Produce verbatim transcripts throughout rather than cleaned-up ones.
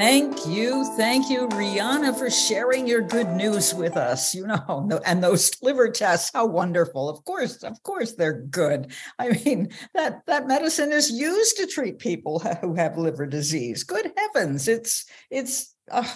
Thank you. Thank you, Rihanna, for sharing your good news with us. You know, and those liver tests, how wonderful. Of course, of course, they're good. I mean, that, that medicine is used to treat people who have liver disease. Good heavens. It's, it's, uh,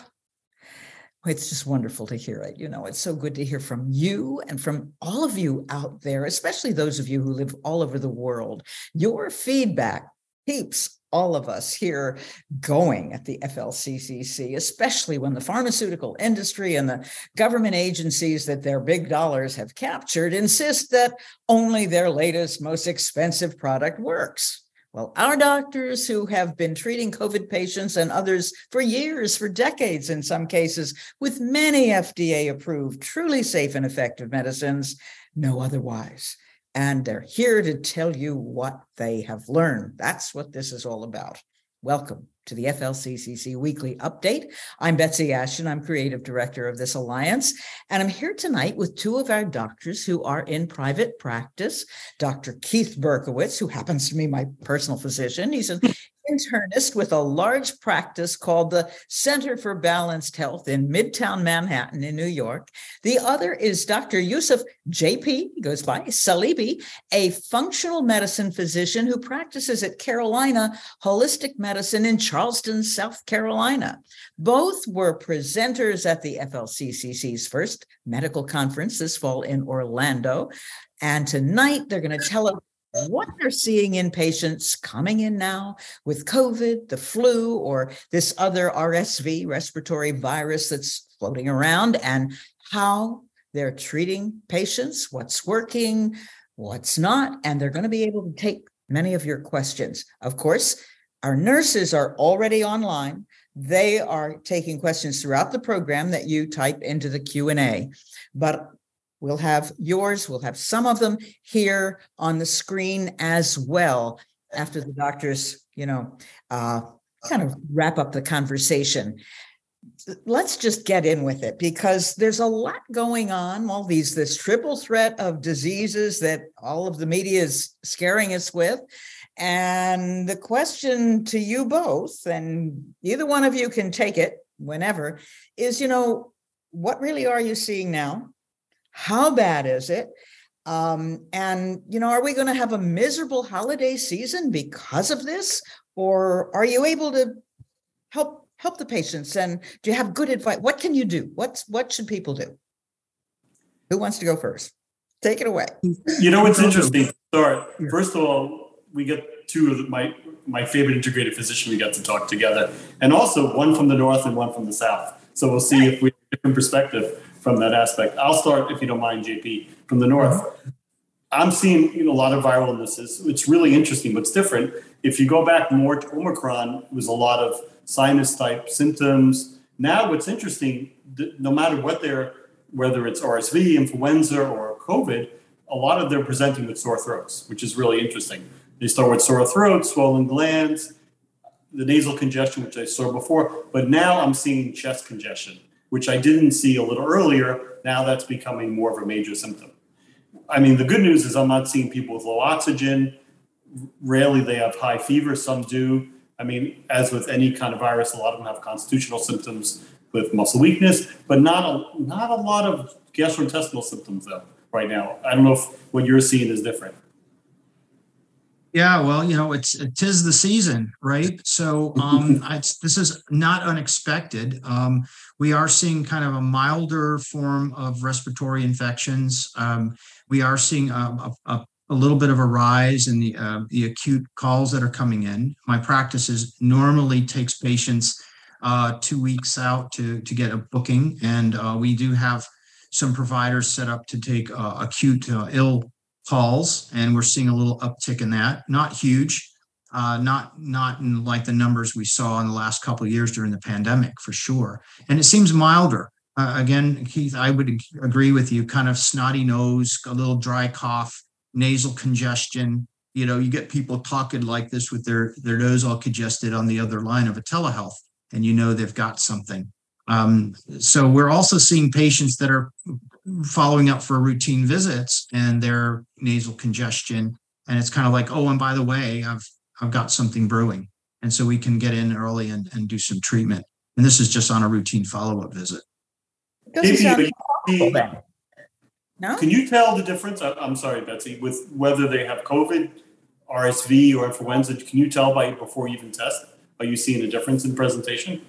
It's just wonderful to hear it. You know, it's so good to hear from you and from all of you out there, especially those of you who live all over the world. Your feedback keeps all of us here going at the F L C C C, especially when the pharmaceutical industry and the government agencies that their big dollars have captured insist that only their latest, most expensive product works. Well, our doctors who have been treating COVID patients and others for years, for decades in some cases, with many F D A-approved, truly safe and effective medicines, know otherwise. And they're here to tell you what they have learned. That's what this is all about. Welcome to the F L C C C Weekly Update. I'm Betsy Ashton. I'm creative director of this alliance, and I'm here tonight with two of our doctors who are in private practice, Doctor Keith Berkowitz, who happens to be my personal physician. He's an internist with a large practice called the Center for Balanced Health in Midtown Manhattan in New York. The other is Doctor Yusuf J P, he goes by Saleeby, a functional medicine physician who practices at Carolina Holistic Medicine in Charleston, South Carolina. Both were presenters at the F L C C C's first medical conference this fall in Orlando. And tonight they're going to tell us what they're seeing in patients coming in now with COVID, the flu, or this other R S V, respiratory virus, that's floating around, and how they're treating patients, what's working, what's not, and they're going to be able to take many of your questions. Of course, our nurses are already online. They are taking questions throughout the program that you type into the Q and A, but we'll have yours. We'll have some of them here on the screen as well after the doctors, you know, uh, kind of wrap up the conversation. Let's just get in with it, because there's a lot going on. All these, this triple threat of diseases that all of the media is scaring us with. And the question to you both, and either one of you can take it whenever, is, you know, what really are you seeing now? How bad is it? Um, and, you know, are we going to have a miserable holiday season because of this? Or are you able to help help the patients? And do you have good advice? What can you do? What's, what should people do? Who wants to go first? Take it away. You know, it's interesting. Sorry. First of all, we get two of my, my favorite integrated physicians we got to talk together. And also one from the north and one from the south. So we'll see if we have a different perspective from that aspect. I'll start, if you don't mind, J P, from the north. Mm-hmm. I'm seeing, you know, a lot of viral illnesses. It's really interesting, but it's different. If you go back more to Omicron, it was a lot of sinus type symptoms. Now what's interesting, no matter what they're, whether it's R S V, influenza, or COVID, a lot of they're presenting with sore throats, which is really interesting. They start with sore throats, swollen glands, the nasal congestion, which I saw before, but now I'm seeing chest congestion, which I didn't see a little earlier. Now that's becoming more of a major symptom. I mean, the good news is I'm not seeing people with low oxygen. Rarely they have high fever, some do. I mean, as with any kind of virus, a lot of them have constitutional symptoms with muscle weakness, but not a, not a lot of gastrointestinal symptoms though right now. I don't know if what you're seeing is different. Yeah, well, you know, it's it is the season, right? So um, I, this is not unexpected. Um, we are seeing kind of a milder form of respiratory infections. Um, we are seeing a, a, a little bit of a rise in the uh, the acute calls that are coming in. My practice is normally takes patients uh, two weeks out to to get a booking, and uh, we do have some providers set up to take uh, acute uh, ill calls, and we're seeing a little uptick in that. Not huge, uh, not not in like the numbers we saw in the last couple of years during the pandemic, for sure. And it seems milder. Uh, again, Keith, I would agree with you. Kind of snotty nose, a little dry cough, nasal congestion. You know, you get people talking like this with their their nose all congested on the other line of a telehealth, and you know they've got something. Um, so we're also seeing patients that are following up for routine visits and their nasal congestion. And it's kind of like, oh, and by the way, I've I've got something brewing. And so we can get in early and, and do some treatment. And this is just on a routine follow-up visit. Doesn't sound awful then. No? Can you tell the difference? I'm sorry, Betsy, with whether they have COVID, R S V, or influenza? Can you tell by before you even test? Are you seeing a difference in presentation?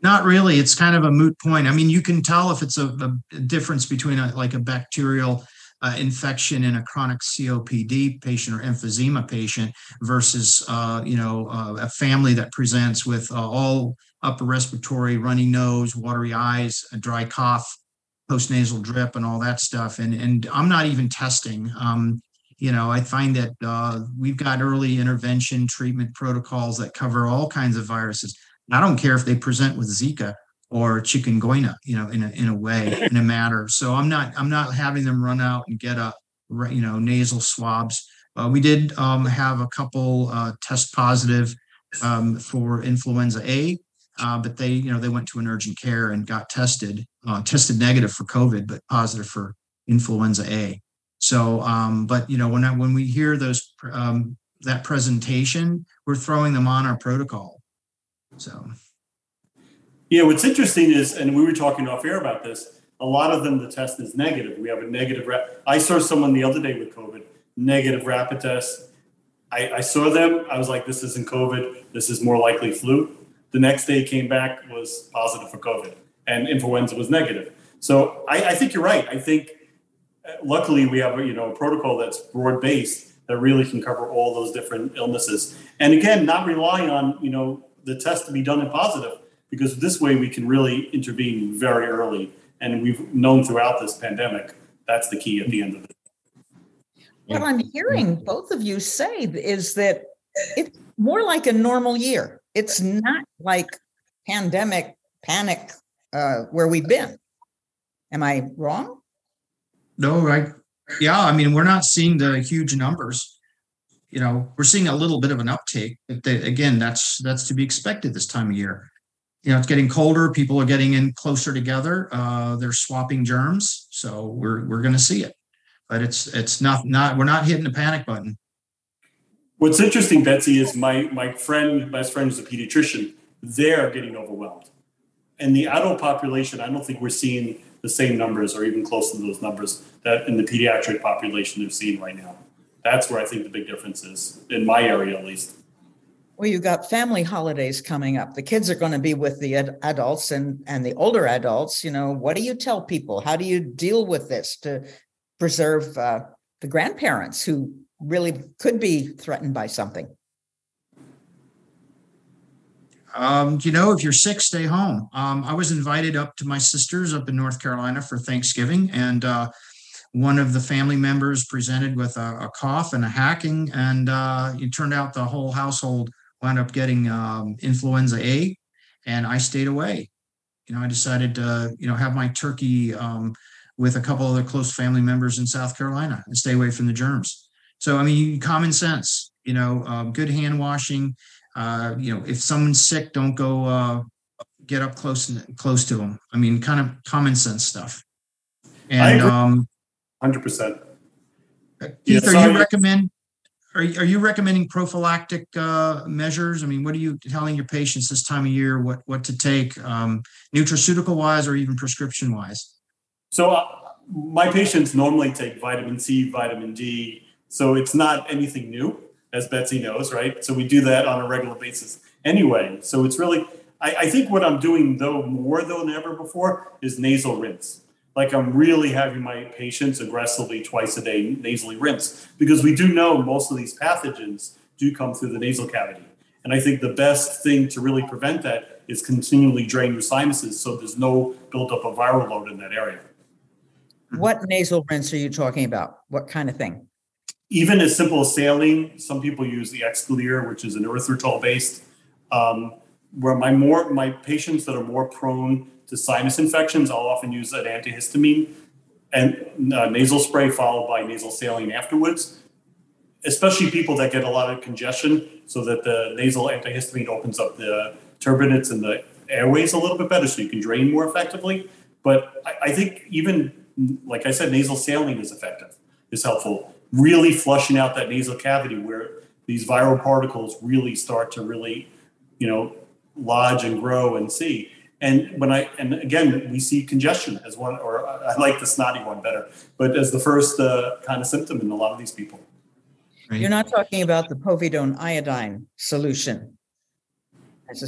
Not really. It's kind of a moot point. I mean, you can tell if it's a, a difference between a, like a bacterial uh, infection in a chronic C O P D patient or emphysema patient versus, uh, you know, uh, a family that presents with uh, all upper respiratory, runny nose, watery eyes, a dry cough, postnasal drip, and all that stuff. And and I'm not even testing. Um, You know, I find that uh, we've got early intervention treatment protocols that cover all kinds of viruses. And I don't care if they present with Zika or chikungoina, you know, in a in a way, in a matter. So I'm not I'm not having them run out and get a you know nasal swabs. Uh, we did um, have a couple uh, test positive um, for influenza A, uh, but they you know they went to an urgent care and got tested, uh, tested negative for COVID, but positive for influenza A. So, um, but, you know, when I, when we hear those, um, that presentation, we're throwing them on our protocol. So. Yeah, what's interesting is, and we were talking off air about this, a lot of them, the test is negative. We have a negative. Rap- I saw someone the other day with COVID, negative rapid test. I, I saw them. I was like, this isn't COVID. This is more likely flu. The next day came back was positive for COVID and influenza was negative. So I, I think you're right. I think, luckily, we have you know a protocol that's broad based that really can cover all those different illnesses, and again, not relying on you know the test to be done in positive, because this way we can really intervene very early. And we've known throughout this pandemic that's the key at the end of it. What I'm hearing both of you say is that it's more like a normal year. It's not like pandemic panic uh, where we've been. Am I wrong? No, right. Yeah. I mean, we're not seeing the huge numbers. You know, we're seeing a little bit of an uptake. But they, again, that's that's to be expected this time of year. You know, it's getting colder. People are getting in closer together. Uh, they're swapping germs. So we're we're going to see it. But it's it's not not we're not hitting the panic button. What's interesting, Betsy, is my my friend, best friend is a pediatrician. They're getting overwhelmed. And the adult population, I don't think we're seeing the same numbers or even close to those numbers that in the pediatric population they've seen right now. That's where I think the big difference is, in my area at least. Well, you've got family holidays coming up. The kids are going to be with the ad- adults and, and the older adults. You know, what do you tell people? How do you deal with this to preserve uh, the grandparents who really could be threatened by something? Um, you know, if you're sick, stay home. Um, I was invited up to my sister's up in North Carolina for Thanksgiving, and uh, one of the family members presented with a, a cough and a hacking, and uh, it turned out the whole household wound up getting um, influenza A, and I stayed away. You know, I decided to, you know, have my turkey um, with a couple other close family members in South Carolina and stay away from the germs. So, I mean, common sense, you know, uh, good hand washing. Uh, you know, if someone's sick, don't go uh, get up close and close to them. I mean, kind of common sense stuff. And um, one hundred percent. Keith, yeah, are you recommend? Are you, are you recommending prophylactic uh, measures? I mean, what are you telling your patients this time of year? What what to take, um, nutraceutical wise, or even prescription wise? So uh, my patients normally take vitamin C, vitamin D. So it's not anything new, as Betsy knows, right? So we do that on a regular basis anyway. So it's really, I, I think what I'm doing though, more though than ever before, is nasal rinse. Like I'm really having my patients aggressively twice a day nasally rinse, because we do know most of these pathogens do come through the nasal cavity. And I think the best thing to really prevent that is continually drain your sinuses so there's no buildup of viral load in that area. What nasal rinse are you talking about? What kind of thing? Even as simple as saline, some people use the Exclear, which is an erythritol-based, um, where my more my patients that are more prone to sinus infections, I'll often use an antihistamine and uh, nasal spray followed by nasal saline afterwards, especially people that get a lot of congestion, so that the nasal antihistamine opens up the turbinates and the airways a little bit better so you can drain more effectively. But I, I think even, like I said, nasal saline is effective, is helpful. Really flushing out that nasal cavity where these viral particles really start to really, you know, lodge and grow and see. And when I, and again, we see congestion as one, or I like the snotty one better, but as the first uh, kind of symptom in a lot of these people. Right. You're not talking about the povidone iodine solution.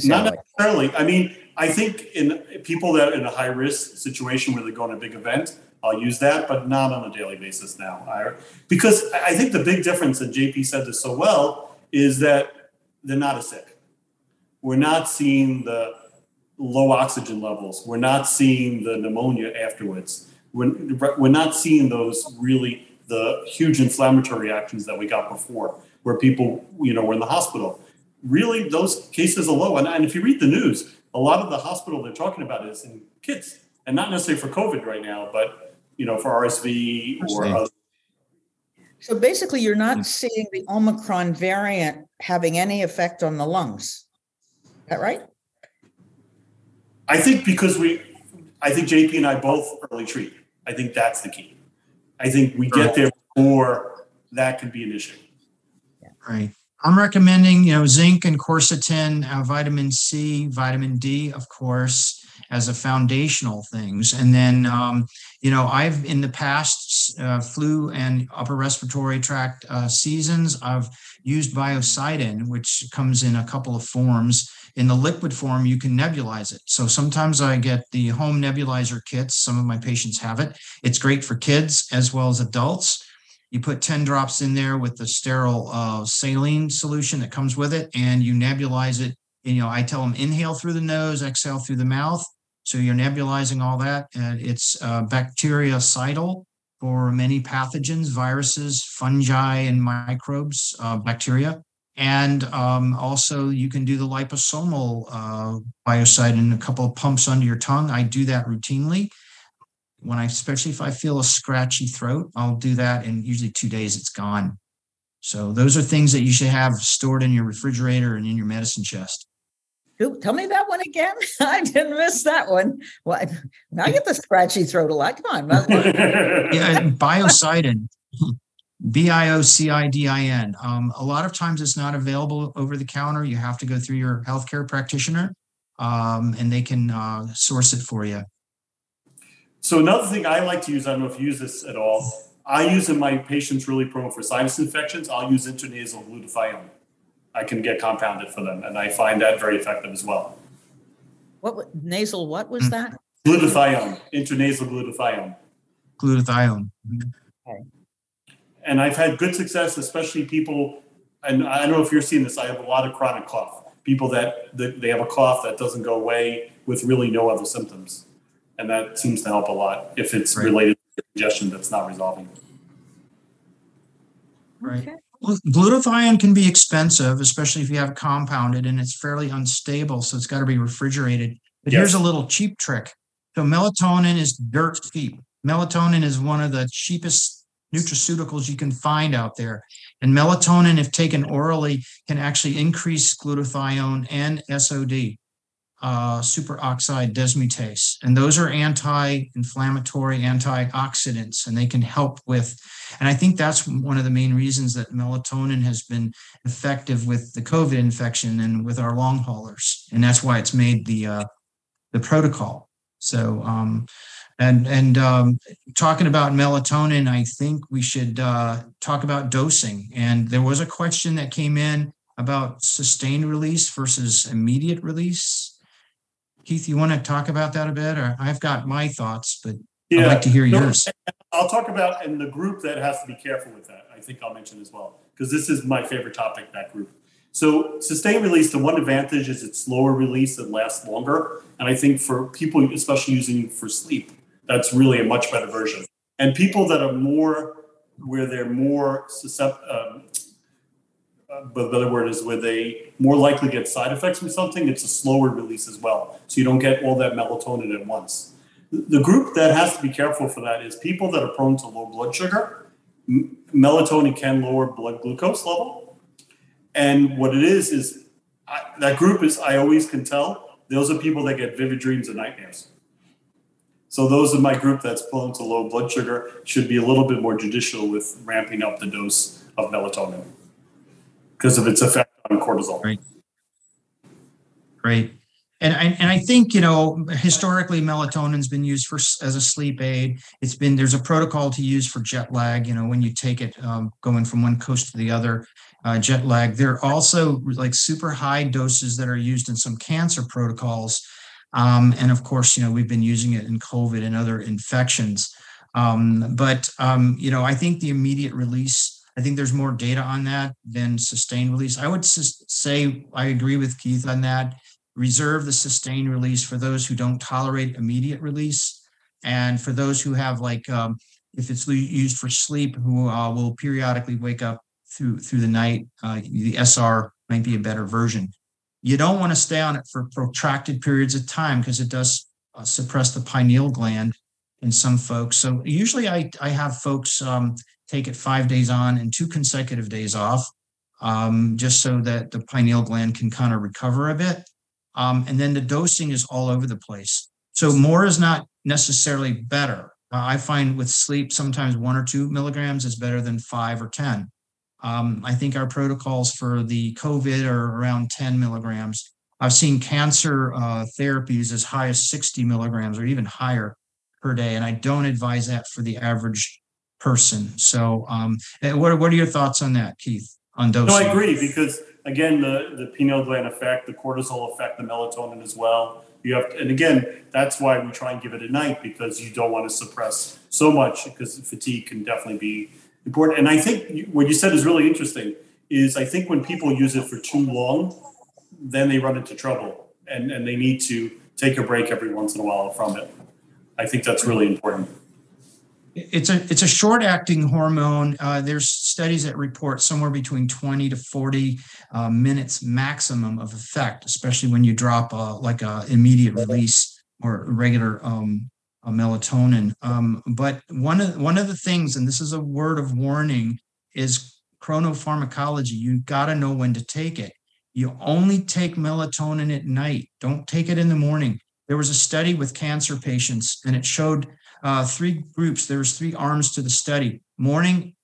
Not necessarily. I mean, I think in people that are in a high risk situation where they're going to a big event, I'll use that, but not on a daily basis now. I, because I think the big difference, and J P said this so well, is that they're not as sick. We're not seeing the low oxygen levels. We're not seeing the pneumonia afterwards. We're, we're not seeing those really the huge inflammatory reactions that we got before where people, you know, were in the hospital. Really, those cases are low. And, and if you read the news, a lot of the hospital they're talking about is in kids, and not necessarily for COVID right now, but, you know, for R S V or other. So basically, you're not seeing the Omicron variant having any effect on the lungs. Is that right? I think because we, I think J P and I both early treat. I think that's the key. I think we get there before that could be an issue. Yeah. Right. I'm recommending, you know, zinc and quercetin, uh, vitamin C, vitamin D, of course, as a foundational things. And then, um, you know, I've in the past uh, flu and upper respiratory tract uh, seasons, I've used BioCidin, which comes in a couple of forms. In the liquid form, you can nebulize it. So sometimes I get the home nebulizer kits. Some of my patients have it. It's great for kids as well as adults. You put ten drops in there with the sterile uh, saline solution that comes with it, and you nebulize it. And, you know, I tell them inhale through the nose, exhale through the mouth. So you're nebulizing all that. And it's uh, bactericidal for many pathogens, viruses, fungi, and microbes, uh, bacteria. And um, also you can do the liposomal uh, BioCidin, a couple of pumps under your tongue. I do that routinely. When I, especially if I feel a scratchy throat, I'll do that, and usually two days it's gone. So those are things that you should have stored in your refrigerator and in your medicine chest. Ooh, tell me that one again. I didn't miss that one. Well, now I get the scratchy throat a lot. Come on. Yeah, BioCidin, B I O C I D I N. Um, a lot of times it's not available over the counter. You have to go through your healthcare practitioner, um, and they can uh, source it for you. So another thing I like to use, I don't know if you use this at all, I use in my patients really prone for sinus infections, I'll use intranasal glutathione. I can get compounded for them, and I find that very effective as well. What nasal, what was that? Glutathione, intranasal glutathione. Glutathione. Okay. And I've had good success, especially people, and I don't know if you're seeing this, I have a lot of chronic cough. People that, that they have a cough that doesn't go away with really no other symptoms. And that seems to help a lot if it's right. related to congestion that's not resolving. Right. Okay. Glutathione can be expensive, especially if you have it compounded, and it's fairly unstable, so it's got to be refrigerated. But yes. Here's a little cheap trick. So melatonin is dirt cheap. Melatonin is one of the cheapest nutraceuticals you can find out there. And melatonin, if taken orally, can actually increase glutathione and S O D. Uh, superoxide dismutase. And those are anti-inflammatory, antioxidants, and they can help with, and I think that's one of the main reasons that melatonin has been effective with the COVID infection and with our long haulers. And that's why it's made the uh, the protocol. So, um, and, and um, talking about melatonin, I think we should uh, talk about dosing. And there was a question that came in about sustained release versus immediate release. Keith, you want to talk about that a bit? Or I've got my thoughts, but yeah, I'd like to hear no, yours. I'll talk about, and the group that has to be careful with that, I think I'll mention as well, because this is my favorite topic, that group. So sustained release, the one advantage is it's slower release and lasts longer. And I think for people, especially using for sleep, that's really a much better version. And people that are more, where they're more susceptible, um, but the other word is where they more likely get side effects from something, it's a slower release as well. So you don't get all that melatonin at once. The group that has to be careful for that is people that are prone to low blood sugar. Melatonin can lower blood glucose level. And what it is, is I, that group is, I always can tell, those are people that get vivid dreams and nightmares. So those are my group that's prone to low blood sugar, should be a little bit more judicious with ramping up the dose of melatonin, because of its effect on cortisol. Right. Great. And I, and I think, you know, historically, melatonin's been used for as a sleep aid. It's been, there's a protocol to use for jet lag, you know, when you take it um, going from one coast to the other, uh, jet lag. There are also like super high doses that are used in some cancer protocols. Um, and of course, you know, we've been using it in COVID and other infections. Um, but, um, you know, I think the immediate release, I think there's more data on that than sustained release. I would say I agree with Keith on that. Reserve the sustained release for those who don't tolerate immediate release, and for those who have, like, um, if it's used for sleep, who uh, will periodically wake up through through the night, uh, the S R might be a better version. You don't want to stay on it for protracted periods of time because it does uh, suppress the pineal gland in some folks. So usually I, I have folks um, take it five days on and two consecutive days off, um, just so that the pineal gland can kind of recover a bit. Um, and then the dosing is all over the place. So more is not necessarily better. Uh, I find with sleep, sometimes one or two milligrams is better than five or ten. Um, I think our protocols for the COVID are around ten milligrams. I've seen cancer uh, therapies as high as sixty milligrams or even higher per day. And I don't advise that for the average person. So um, what, what are your thoughts on that, Keith, on dosing? No, I agree, because again, the, the pineal gland effect, the cortisol effect, the melatonin as well. You have to, and again, that's why we try and give it at night, because you don't want to suppress so much, because fatigue can definitely be important. And I think what you said is really interesting, is I think when people use it for too long, then they run into trouble and, and they need to take a break every once in a while from it. I think that's really important. It's a it's a short-acting hormone. Uh, there's studies that report somewhere between twenty to forty uh, minutes maximum of effect, especially when you drop uh, like a immediate release or regular um, a melatonin. Um, but one of one of the things, and this is a word of warning, is chronopharmacology. You got to know when to take it. You only take melatonin at night. Don't take it in the morning. There was a study with cancer patients, and it showed uh, three groups. There was three arms to the study: morning,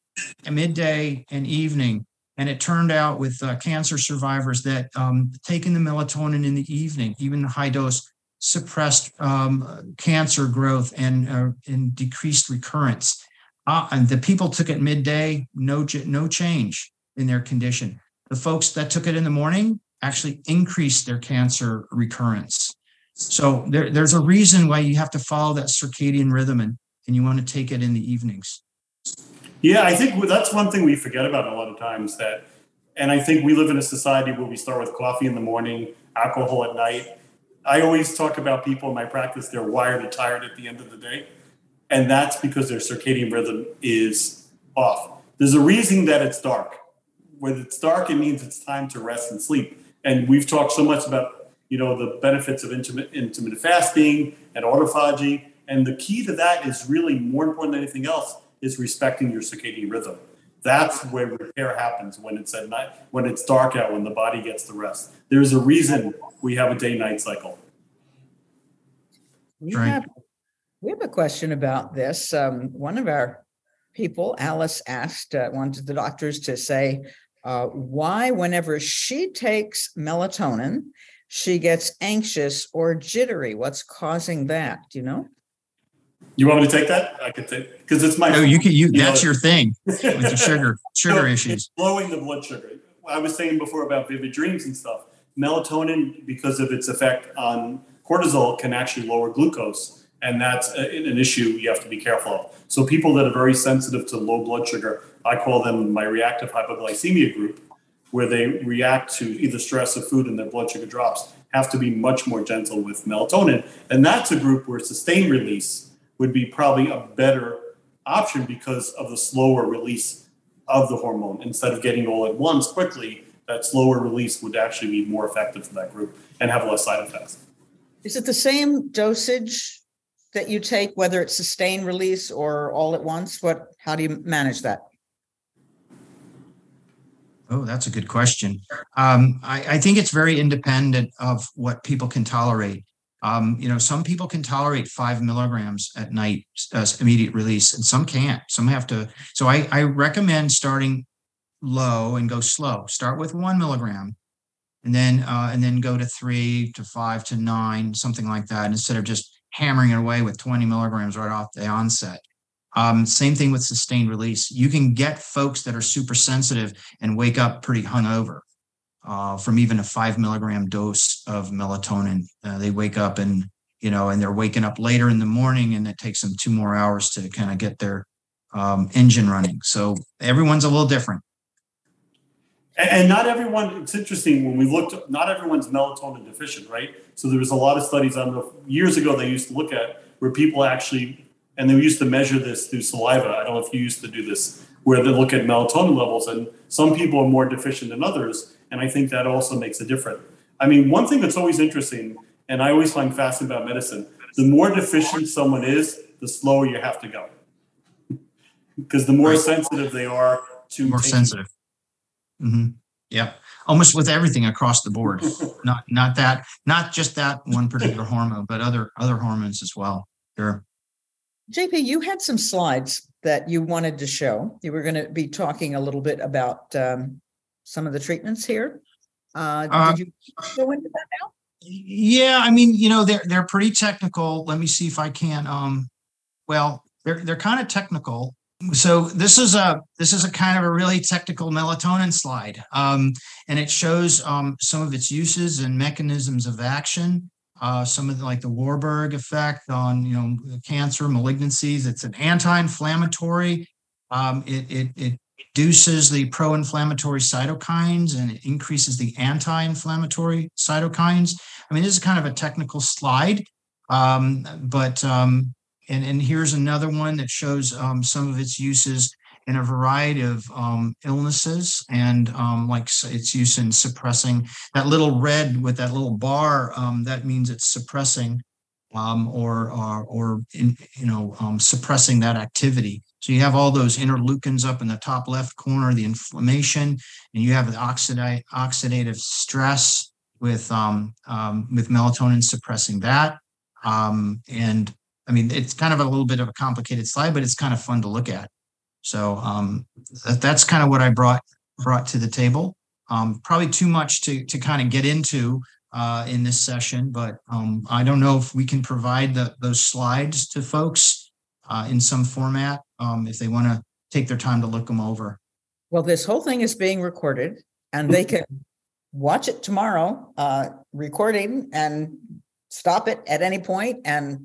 midday, and evening. And it turned out with uh, cancer survivors that um, taking the melatonin in the evening, even high dose, suppressed um, cancer growth and uh, and decreased recurrence. Uh, and the people took it midday, no no change in their condition. The folks that took it in the morning actually increased their cancer recurrence. So there, there's a reason why you have to follow that circadian rhythm, and, and you want to take it in the evenings. Yeah, I think that's one thing we forget about a lot of times. That, and I think we live in a society where we start with coffee in the morning, alcohol at night. I always talk about people in my practice, they're wired and tired at the end of the day. And that's because their circadian rhythm is off. There's a reason that it's dark. When it's dark, it means it's time to rest and sleep. And we've talked so much about, you know, the benefits of intermittent, intermittent fasting and autophagy. And the key to that is really more important than anything else is respecting your circadian rhythm. That's where repair happens, when it's at night, when it's dark out, when the body gets the rest. There's a reason we have a day-night cycle. We have, we have a question about this. Um, one of our people, Alice, asked, uh, wanted the doctors to say uh, why whenever she takes melatonin, she gets anxious or jittery. What's causing that? Do you know? You want me to take that? I could take, because it's my. No, you can. You, you that's know. Your thing with your sugar, sugar no, issues. Blowing the blood sugar. I was saying before about vivid dreams and stuff. Melatonin, because of its effect on cortisol, can actually lower glucose, and that's a, an issue you have to be careful of. So people that are very sensitive to low blood sugar, I call them my reactive hypoglycemia group, where they react to either stress or food and their blood sugar drops, have to be much more gentle with melatonin. And that's a group where sustained release would be probably a better option because of the slower release of the hormone. Instead of getting all at once quickly, that slower release would actually be more effective for that group and have less side effects. Is it the same dosage that you take, whether it's sustained release or all at once? What? How do you manage that? Oh, that's a good question. Um, I, I think it's very independent of what people can tolerate. Um, you know, some people can tolerate five milligrams at night as immediate release, and some can't. Some have to. So I, I recommend starting low and go slow. Start with one milligram and then uh, and then go to three to five to nine, something like that, instead of just hammering it away with twenty milligrams right off the onset. Um, same thing with sustained release. You can get folks that are super sensitive and wake up pretty hungover uh, from even a five milligram dose of melatonin. Uh, they wake up and, you know, and they're waking up later in the morning, and it takes them two more hours to kind of get their um, engine running. So everyone's a little different. And not everyone, it's interesting when we looked, not everyone's melatonin deficient, right? So there was a lot of studies on the, years ago they used to look at where people actually, and they used to measure this through saliva. I don't know if you used to do this, where they look at melatonin levels, and some people are more deficient than others. And I think that also makes a difference. I mean, one thing that's always interesting, and I always find fascinating about medicine, the more deficient someone is, the slower you have to go. Because the more right. sensitive they are to- More sensitive. Mm-hmm. Yeah, almost with everything across the board. not not that, not just that one particular hormone, but other other hormones as well. Sure. J P, you had some slides that you wanted to show. You were going to be talking a little bit about um, some of the treatments here. Uh, uh, did you go into that now? Yeah, I mean, you know, they're they're pretty technical. Let me see if I can. Um, well, they're they're kind of technical. So this is a this is a kind of a really technical melatonin slide, um, and it shows um, some of its uses and mechanisms of action. Uh, some of the, like the Warburg effect on you know cancer, malignancies. It's an anti-inflammatory. Um, it, it it reduces the pro-inflammatory cytokines and it increases the anti-inflammatory cytokines. I mean, this is kind of a technical slide, um, but. Um, And, and here's another one that shows um, some of its uses in a variety of um, illnesses and um, like its use in suppressing that little red with that little bar. Um, that means it's suppressing um, or or, or in, you know um, suppressing that activity. So you have all those interleukins up in the top left corner, the inflammation, and you have the oxidi- oxidative stress with um, um, with melatonin suppressing that um, and. I mean, it's kind of a little bit of a complicated slide, but it's kind of fun to look at. So um, that, that's kind of what I brought brought to the table. Um, probably too much to to kind of get into uh, in this session, but um, I don't know if we can provide the, those slides to folks uh, in some format um, if they want to take their time to look them over. Well, this whole thing is being recorded, and they can watch it tomorrow, uh, recording, and stop it at any point and.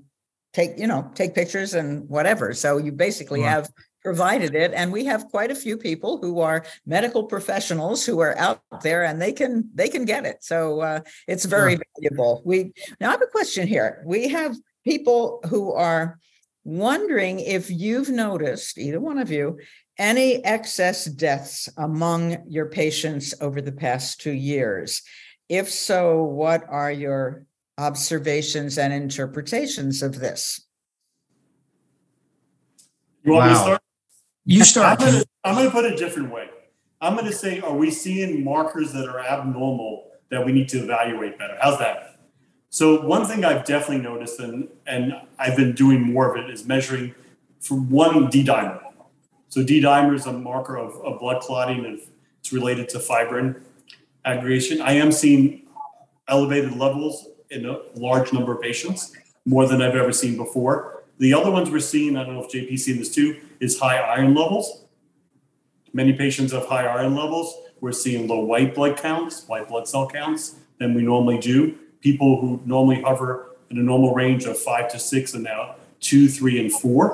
Take, you know, take pictures and whatever. So you basically wow. have provided it. And we have quite a few people who are medical professionals who are out there and they can, they can get it. So uh, it's very wow. valuable. We, now I have a question here. We have people who are wondering if you've noticed, either one of you, any excess deaths among your patients over the past two years. If so, what are your observations and interpretations of this? You want wow. me to start? You start. I'm going to put it a different way. I'm going to say, are we seeing markers that are abnormal that we need to evaluate better? How's that? So one thing I've definitely noticed, and, and I've been doing more of it, is measuring for one D dimer. So D dimer is a marker of, of blood clotting, and it's related to fibrin aggregation. I am seeing elevated levels in a large number of patients, more than I've ever seen before. The other ones we're seeing, I don't know if J P's seen this too, is high iron levels. Many patients have high iron levels. We're seeing low white blood counts, white blood cell counts than we normally do. People who normally hover in a normal range of five to six and now two, three, and four.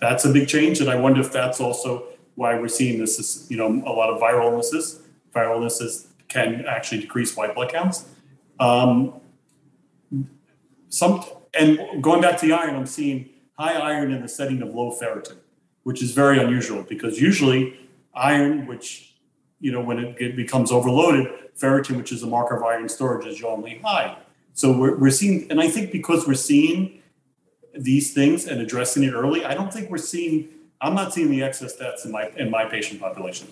That's a big change. And I wonder if that's also why we're seeing this is, you know, a lot of viral illnesses. Viral illnesses can actually decrease white blood counts. Um, Some, and going back to the iron, I'm seeing high iron in the setting of low ferritin, which is very unusual because usually iron, which, you know, when it, it becomes overloaded, ferritin, which is a marker of iron storage, is normally high. So we're, we're seeing, and I think because we're seeing these things and addressing it early, I don't think we're seeing, I'm not seeing the excess deaths in my in my patient population,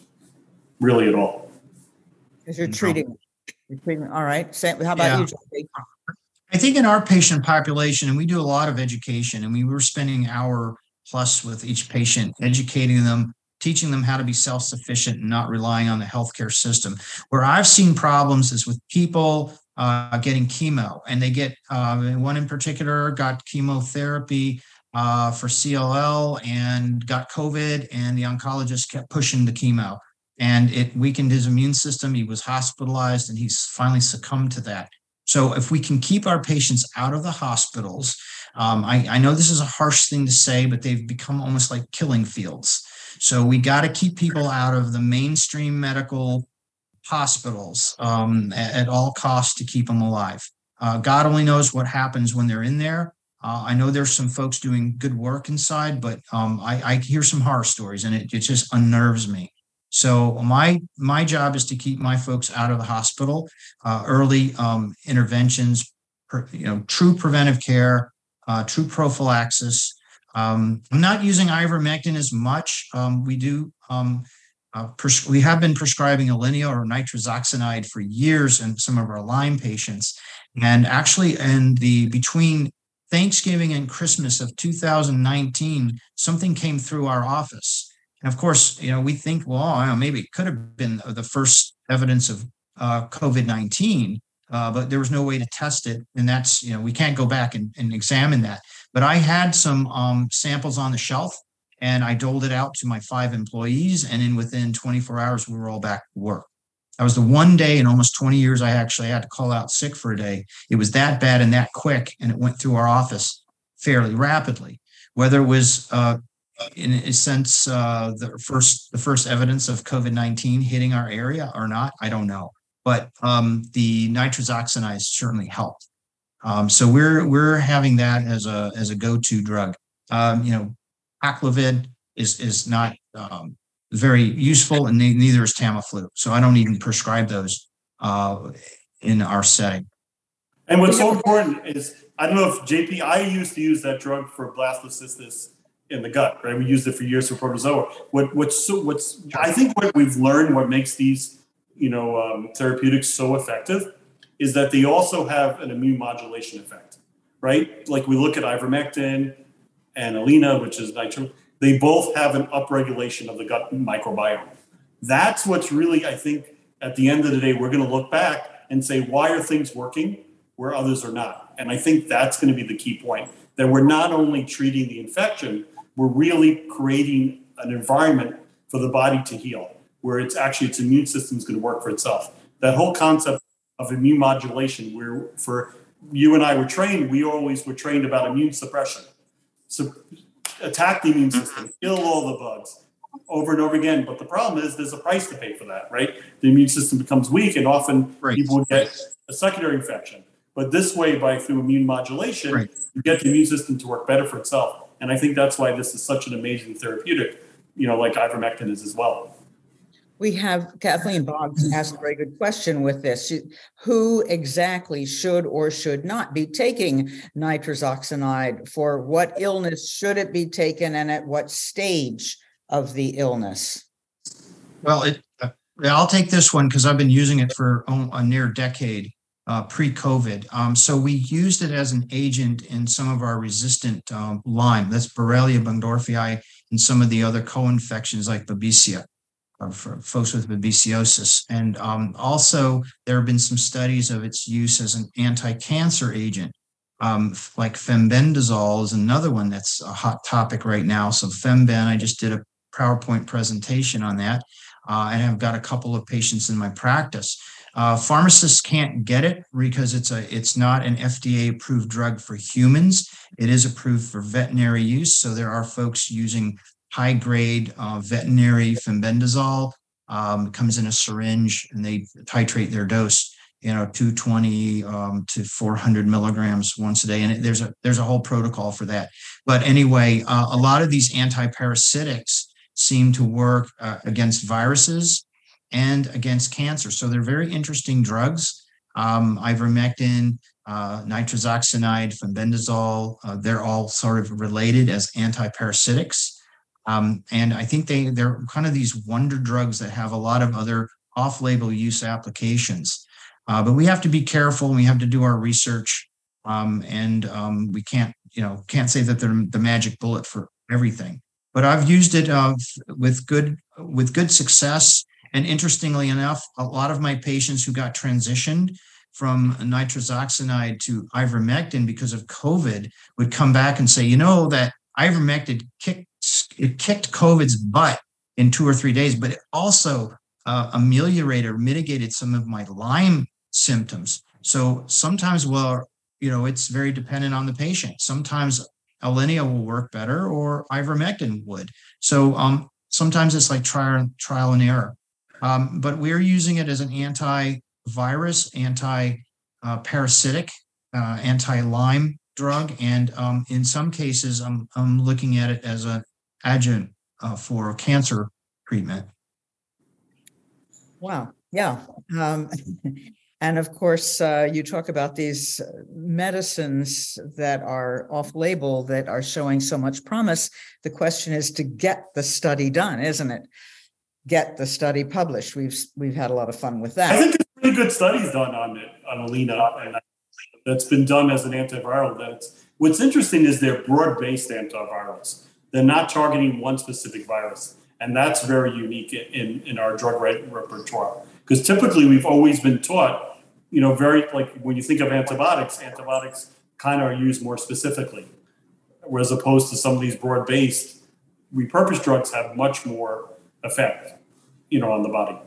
really at all. Because you're treating, you're treating, all right. Sam, how about yeah. you, J P? I think in our patient population, and we do a lot of education, and we were spending an hour plus with each patient, educating them, teaching them how to be self-sufficient and not relying on the healthcare system. Where I've seen problems is with people uh, getting chemo, and they get uh, one in particular got chemotherapy Uh, for C L L and got COVID, and the oncologist kept pushing the chemo, and it weakened his immune system. He was hospitalized, and he's finally succumbed to that. So if we can keep our patients out of the hospitals, um, I, I know this is a harsh thing to say, but they've become almost like killing fields. So we got to keep people out of the mainstream medical hospitals um, at, at all costs to keep them alive. Uh, God only knows what happens when they're in there. Uh, I know there's some folks doing good work inside, but um, I, I hear some horror stories, and it, it just unnerves me. So my my job is to keep my folks out of the hospital, uh, early um, interventions, per, you know, true preventive care, uh, true prophylaxis. Um, I'm not using ivermectin as much. Um, we do um, uh, pres- we have been prescribing Alinia or nitazoxanide for years in some of our Lyme patients, and actually in the between Thanksgiving and Christmas of two thousand nineteen, something came through our office. And of course, you know, we think, well, I don't know, maybe it could have been the first evidence of uh, COVID nineteen, uh, but there was no way to test it. And that's, you know, we can't go back and, and examine that. But I had some um, samples on the shelf, and I doled it out to my five employees. And in within twenty-four hours, we were all back to work. That was the one day in almost twenty years I actually had to call out sick for a day. It was that bad and that quick, and it went through our office fairly rapidly. Whether it was, uh, in a sense, uh, the first the first evidence of COVID nineteen hitting our area or not, I don't know. But um, the nitazoxanide certainly helped. Um, so we're we're having that as a as a go-to drug. Um, you know, Paxlovid is is not. Um, very useful, and neither is Tamiflu. So I don't even prescribe those uh, in our setting. And what's so important is, I don't know if J P, I used to use that drug for blastocystis in the gut, right? We used it for years for protozoa. What, what's, so, what's, I think what we've learned, what makes these, you know, um, therapeutics so effective is that they also have an immune modulation effect, right? Like we look at ivermectin and Alinia, which is nitro. They both have an upregulation of the gut microbiome. That's what's really, I think, at the end of the day, we're going to look back and say, why are things working where others are not? And I think that's going to be the key point, that we're not only treating the infection, we're really creating an environment for the body to heal, where it's actually its immune system is going to work for itself. That whole concept of immune modulation, where for you and I were trained, we always were trained about immune suppression. So, attack the immune system, kill all the bugs over and over again. But the problem is there's a price to pay for that, right? The immune system becomes weak, and often right. people get a secondary infection. But this way, by through immune modulation, right. you get the immune system to work better for itself. And I think that's why this is such an amazing therapeutic, you know, like ivermectin is as well. We have Kathleen Boggs asked a very good question with this. She, who exactly should or should not be taking nitazoxanide? For what illness should it be taken, and at what stage of the illness? Well, it, uh, I'll take this one because I've been using it for a near decade uh, pre-COVID. Um, so we used it as an agent in some of our resistant um, Lyme. That's Borrelia burgdorferi and some of the other co-infections like Babesia. For folks with babesiosis. And um, also there have been some studies of its use as an anti-cancer agent, um, like fenbendazole is another one that's a hot topic right now. So femben, I just did a PowerPoint presentation on that. Uh, and I've got a couple of patients in my practice. Uh, pharmacists can't get it because it's a it's not an F D A approved drug for humans. It is approved for veterinary use. So there are folks using high-grade uh, veterinary fenbendazole. Um, comes in a syringe, and they titrate their dose, you know, two twenty um, to four hundred milligrams once a day. And it, there's a there's a whole protocol for that. But anyway, uh, a lot of these antiparasitics seem to work uh, against viruses and against cancer. So they're very interesting drugs. Um, ivermectin, uh, nitazoxanide, fenbendazole, uh, they're all sort of related as antiparasitics. Um, and I think they, they're kind of these wonder drugs that have a lot of other off-label use applications. Uh, but we have to be careful, and we have to do our research. Um, and um, we can't, you know, can't say that they're the magic bullet for everything. but I've used it uh, with good with good success. And interestingly enough, a lot of my patients who got transitioned from nitazoxanide to ivermectin because of COVID would come back and say, you know, that ivermectin kicked it kicked COVID's butt in two or three days, but it also uh, ameliorated or mitigated some of my Lyme symptoms. So sometimes, well, you know, it's very dependent on the patient. Sometimes Alinia will work better or ivermectin would. So um, sometimes it's like trial, trial and error. Um, but we're using it as an antivirus, anti-parasitic, uh, uh, anti-Lyme drug. And um, in some cases, I'm, I'm looking at it as an adjunct uh, for cancer treatment. Wow. Yeah. Um, and of course, uh, you talk about these medicines that are off-label that are showing so much promise. The question is to get the study done, isn't it? Get the study published. We've we've had a lot of fun with that. I think there's pretty good studies done on it, on Alinia, and that's been done as an antiviral. That's what's interesting is they're broad-based antivirals. They're not targeting one specific virus, and that's very unique in in our drug repertoire. Because typically we've always been taught, you know, very like when you think of antibiotics, antibiotics kind of are used more specifically, whereas opposed to some of these broad-based repurposed drugs have much more effect, you know, on the body,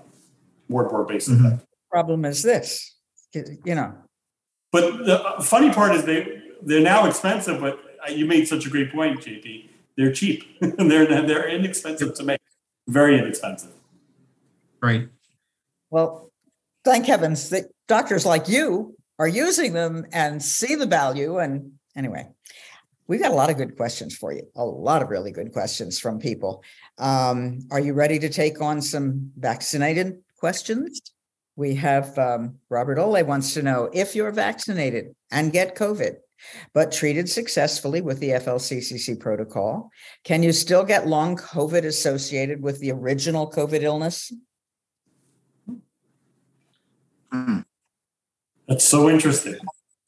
more broad-based mm-hmm. effect. Problem is this, you know. But the funny part is they they're now expensive. But you made such a great point, J P. They're cheap. they're they're inexpensive to make. Very inexpensive. Right. Well, thank heavens that doctors like you are using them and see the value. And anyway, we've got a lot of good questions for you. A lot of really good questions from people. Um, are you ready to take on some vaccinated questions? We have um, Robert Ole wants to know if you're vaccinated and get COVID, but treated successfully with the F L C C C protocol, can you still get long COVID associated with the original COVID illness? That's so interesting.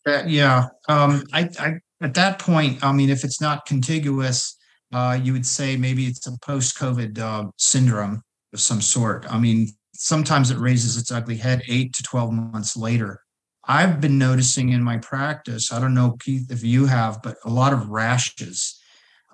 Uh, yeah. Um, I, I, at that point, I mean, if it's not contiguous, uh, you would say maybe it's a post-COVID uh, syndrome of some sort. I mean, sometimes it raises its ugly head eight to twelve months later. I've been noticing in my practice, I don't know, Keith, if you have, but a lot of rashes,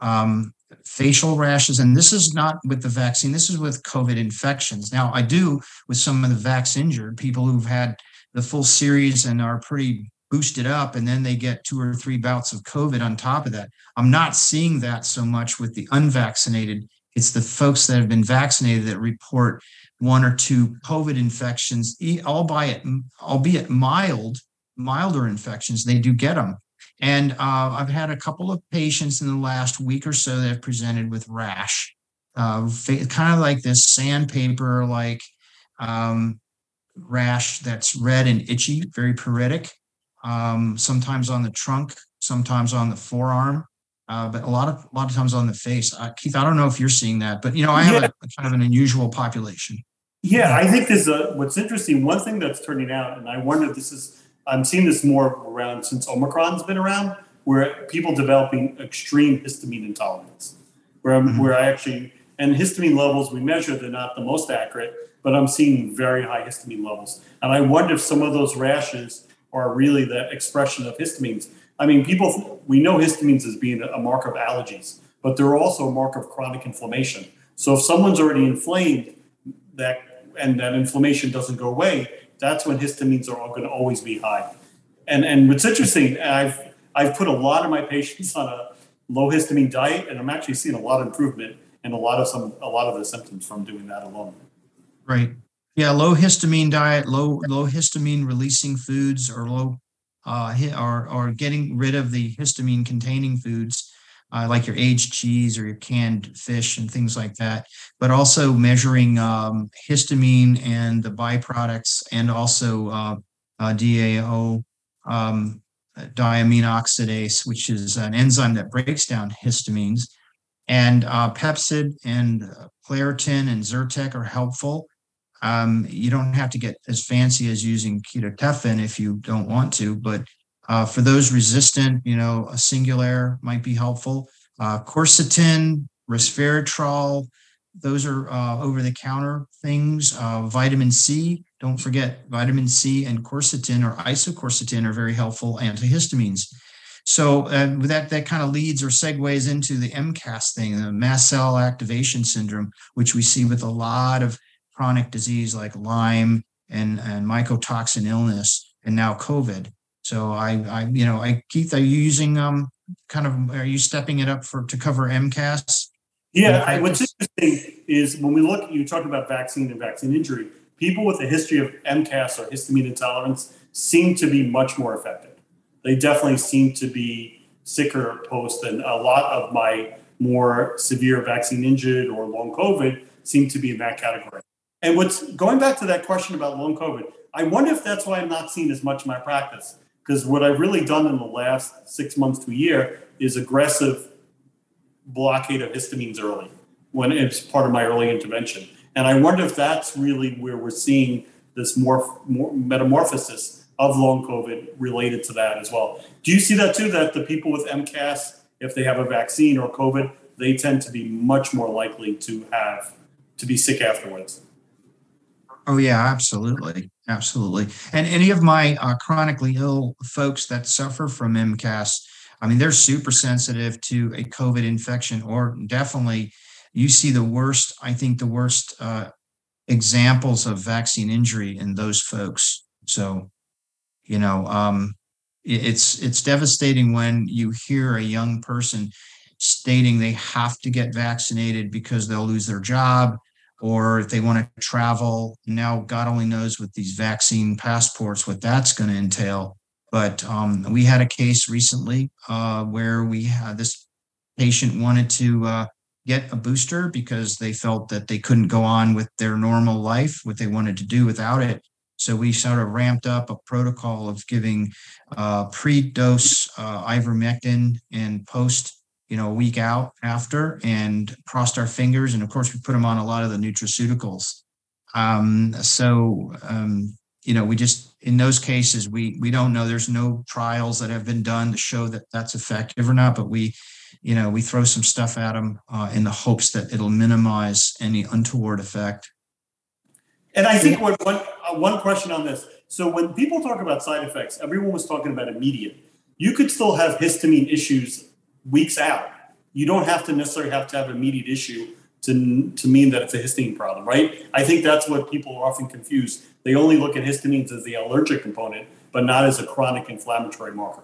um, facial rashes. And this is not with the vaccine. This is with COVID infections. Now, I do with some of the vax-injured people who've had the full series and are pretty boosted up, and then they get two or three bouts of COVID on top of that. I'm not seeing that so much with the unvaccinated. It's the folks that have been vaccinated that report one or two COVID infections, albeit, albeit mild, milder infections. They do get them. And uh, I've had a couple of patients in the last week or so that have presented with rash, uh, kind of like this sandpaper-like um, rash that's red and itchy, very pruritic, um, sometimes on the trunk, sometimes on the forearm. Uh, but a lot of a lot of times on the face. Uh, Keith, I don't know if you're seeing that, but, you know, I have yeah. a, a kind of an unusual population. Yeah, I think there's a, what's interesting, one thing that's turning out, and I wonder if this is, I'm seeing this more around since Omicron's been around, where people developing extreme histamine intolerance, where, mm-hmm. where I actually, and histamine levels we measure, they're not the most accurate, but I'm seeing very high histamine levels. And I wonder if some of those rashes are really the expression of histamines. I mean, people, we know histamines as being a mark of allergies, but they're also a mark of chronic inflammation. So if someone's already inflamed that and that inflammation doesn't go away, that's when histamines are going to always be high. And and what's interesting, I've I've put a lot of my patients on a low histamine diet, and I'm actually seeing a lot of improvement and a lot of some a lot of the symptoms from doing that alone. Right. Yeah, low histamine diet, low low histamine releasing foods or low Uh, or, or getting rid of the histamine-containing foods uh, like your aged cheese or your canned fish and things like that, but also measuring um, histamine and the byproducts and also uh, uh, D A O, um, diamine oxidase, which is an enzyme that breaks down histamines. And uh, Pepsid and uh, Claritin and Zyrtec are helpful. Um, you don't have to get as fancy as using ketotefin if you don't want to, but uh, for those resistant, you know, a Singulair might be helpful. Uh, quercetin, resveratrol. Those are uh, over-the-counter things. Uh, vitamin C, don't forget, vitamin C and quercetin or isoquercetin are very helpful antihistamines. So uh, that, that kind of leads or segues into the M C A S thing, the mast cell activation syndrome, which we see with a lot of chronic disease like Lyme and, and mycotoxin illness, and now COVID. So I, I you know, I Keith, are you using um kind of, are you stepping it up for to cover M C A S? Yeah, I, what's interesting is when we look, you talk about vaccine and vaccine injury, people with a history of M C A S or histamine intolerance seem to be much more affected. They definitely seem to be sicker post than a lot of my more severe vaccine injured or long COVID seem to be in that category. And what's going back to that question about long COVID, I wonder if that's why I'm not seeing as much in my practice, because what I've really done in the last six months to a year is aggressive blockade of histamines early when it's part of my early intervention. And I wonder if that's really where we're seeing this morph, more metamorphosis of long COVID related to that as well. Do you see that too, that the people with M C A S, if they have a vaccine or COVID, they tend to be much more likely to have, to be sick afterwards? Oh yeah, absolutely. Absolutely. And any of my uh, chronically ill folks that suffer from M C A S, I mean, they're super sensitive to a COVID infection, or definitely you see the worst, I think the worst uh, examples of vaccine injury in those folks. So, you know, um, it's it's devastating when you hear a young person stating they have to get vaccinated because they'll lose their job, or if they want to travel. Now, God only knows with these vaccine passports what that's going to entail. But um, we had a case recently uh, where we had this patient wanted to uh, get a booster because they felt that they couldn't go on with their normal life, what they wanted to do without it. So we sort of ramped up a protocol of giving uh, pre-dose uh, ivermectin and post, you know, a week out after, and crossed our fingers. And of course, we put them on a lot of the nutraceuticals. Um, so, um, you know, we just, in those cases, we we don't know. There's no trials that have been done to show that that's effective or not. But we, you know, we throw some stuff at them uh, in the hopes that it'll minimize any untoward effect. And I think one, one, one question on this. So when people talk about side effects, everyone was talking about immediate. You could still have histamine issues weeks out. You don't have to necessarily have to have an immediate issue to, to mean that it's a histamine problem, right? I think that's what people are often confused. They only look at histamines as the allergic component, but not as a chronic inflammatory marker.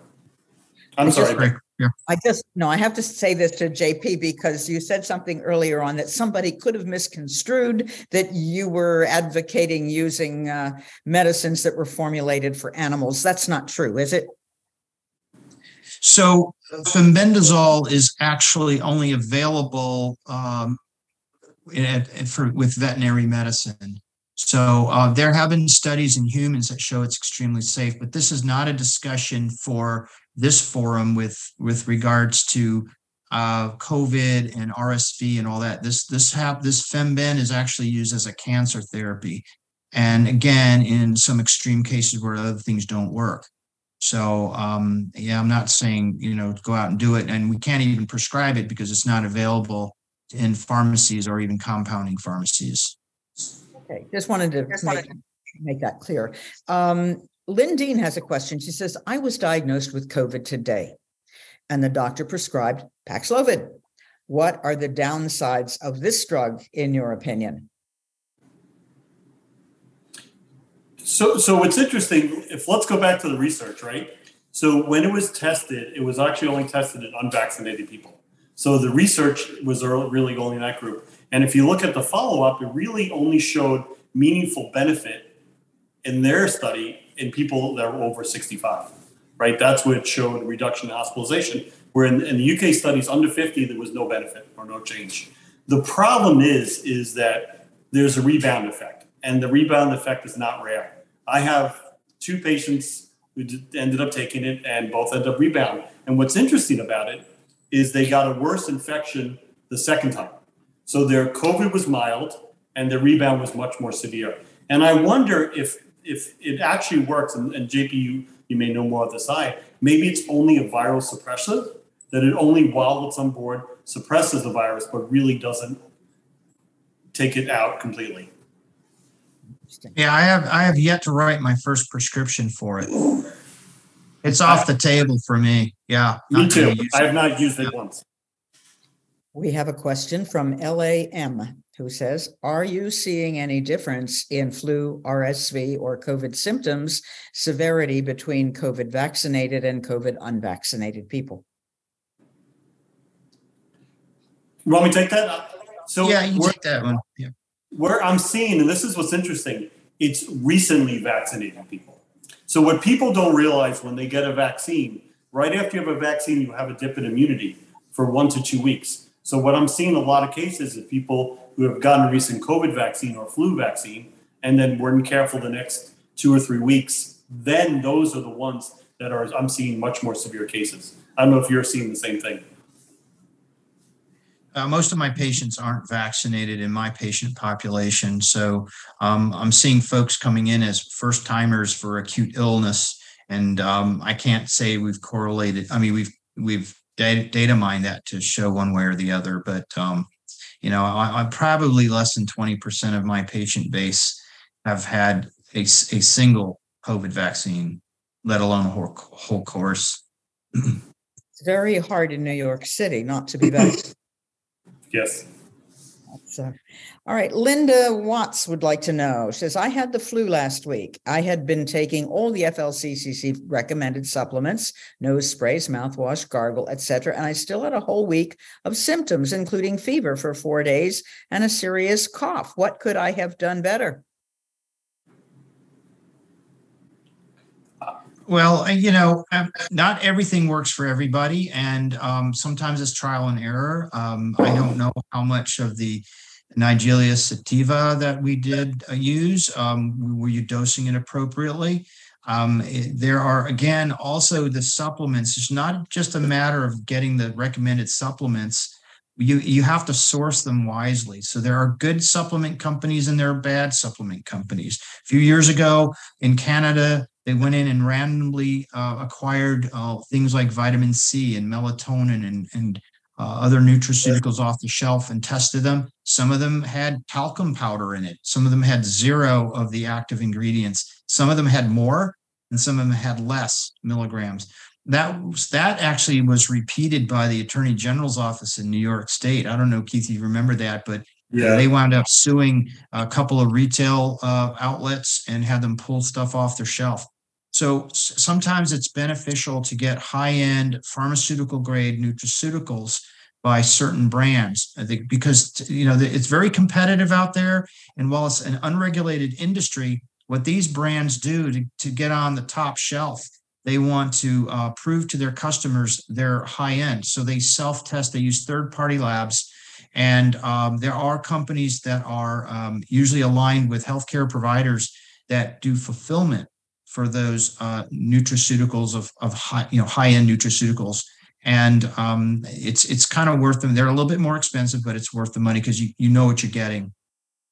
I'm I sorry. Just, yeah. I just, no, I have to say this to J P, because you said something earlier on that somebody could have misconstrued that you were advocating using uh, medicines that were formulated for animals. That's not true, is it? So fenbendazole is actually only available um, in, in, for, with veterinary medicine. So uh, there have been studies in humans that show it's extremely safe, but this is not a discussion for this forum with with regards to uh, COVID and R S V and all that. This this hap this femben is actually used as a cancer therapy, and again in some extreme cases where other things don't work. So um, yeah, I'm not saying you know go out and do it, and we can't even prescribe it because it's not available in pharmacies or even compounding pharmacies. Okay, just wanted to just make, wanted to make that clear. Um, Lynn Dean has a question. She says, I was diagnosed with COVID today, and the doctor prescribed Paxlovid. What are the downsides of this drug, in your opinion? So, so what's interesting, if let's go back to the research, right? So when it was tested, it was actually only tested in unvaccinated people. So the research was really only in that group. And if you look at the follow-up, it really only showed meaningful benefit in their study in people that were over sixty-five, right? That's what showed reduction in hospitalization, where in, in the U K studies under fifty, there was no benefit or no change. The problem is, is that there's a rebound effect, and the rebound effect is not rare. I have two patients who ended up taking it and both ended up rebounding. And what's interesting about it is they got a worse infection the second time. So their COVID was mild and their rebound was much more severe. And I wonder if if it actually works, and, and J P, you, you may know more on the side, maybe it's only a viral suppressor that it only, while it's on board, suppresses the virus, but really doesn't take it out completely. Yeah, I have I have yet to write my first prescription for it. It's off the table for me. Yeah. Me too. I have not used it once. We have a question from L A M, who says, are you seeing any difference in flu, R S V, or COVID symptoms severity between COVID vaccinated and COVID unvaccinated people? You want me to take that? So yeah, you take that one. Yeah. Where I'm seeing, and this is what's interesting, it's recently vaccinated people. So what people don't realize when they get a vaccine, right after you have a vaccine, you have a dip in immunity for one to two weeks. So what I'm seeing in a lot of cases is people who have gotten a recent COVID vaccine or flu vaccine, and then weren't careful the next two or three weeks, then those are the ones that are, I'm seeing much more severe cases. I don't know if you're seeing the same thing. Uh, most of my patients aren't vaccinated in my patient population. So um, I'm seeing folks coming in as first timers for acute illness. And um, I can't say we've correlated. I mean, we've, we've data, data mined that to show one way or the other, but um, you know, I, I probably less than twenty percent of my patient base have had a, a single COVID vaccine, let alone a whole, whole course. It's very hard in New York City not to be vaccinated. Yes. So, all right. Linda Watts would like to know, says, I had the flu last week. I had been taking all the F L C C C recommended supplements, nose sprays, mouthwash, gargle, et cetera. And I still had a whole week of symptoms, including fever for four days and a serious cough. What could I have done better? Well, you know, not everything works for everybody. And um, sometimes it's trial and error. Um, I don't know how much of the Nigella sativa that we did uh, use. Um, were you dosing it appropriately? Um, it, there are, again, also the supplements. It's not just a matter of getting the recommended supplements. You, you have to source them wisely. So there are good supplement companies and there are bad supplement companies. A few years ago in Canada, they went in and randomly uh, acquired uh, things like vitamin C and melatonin and, and uh, other nutraceuticals off the shelf and tested them. Some of them had talcum powder in it. Some of them had zero of the active ingredients. Some of them had more and some of them had less milligrams. That, that actually was repeated by the Attorney General's office in New York State. I don't know, Keith, you remember that, but yeah. They wound up suing a couple of retail uh, outlets and had them pull stuff off their shelf. So sometimes it's beneficial to get high-end pharmaceutical-grade nutraceuticals by certain brands because, you know, it's very competitive out there. And while it's an unregulated industry, what these brands do to, to get on the top shelf, they want to uh, prove to their customers they're high-end. So they self-test. They use third-party labs. And um, there are companies that are um, usually aligned with healthcare providers that do fulfillment for those uh, nutraceuticals of, of high, you know, high-end nutraceuticals. And um, it's it's kind of worth them. They're a little bit more expensive, but it's worth the money because you, you know what you're getting.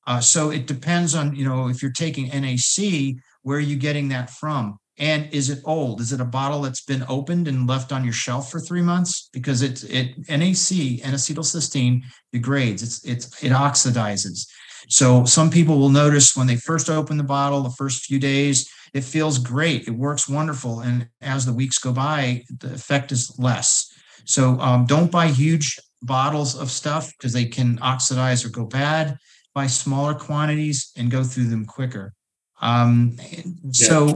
Uh, so it depends on, you know, if you're taking N A C, where are you getting that from? And is it old? Is it a bottle that's been opened and left on your shelf for three months? Because it's it N A C, N-acetylcysteine, degrades. It's it's it oxidizes. So some people will notice when they first open the bottle, the first few days, it feels great. It works wonderful. And as the weeks go by, the effect is less. So um, don't buy huge bottles of stuff because they can oxidize or go bad. Buy smaller quantities and go through them quicker. Um, so. Yeah.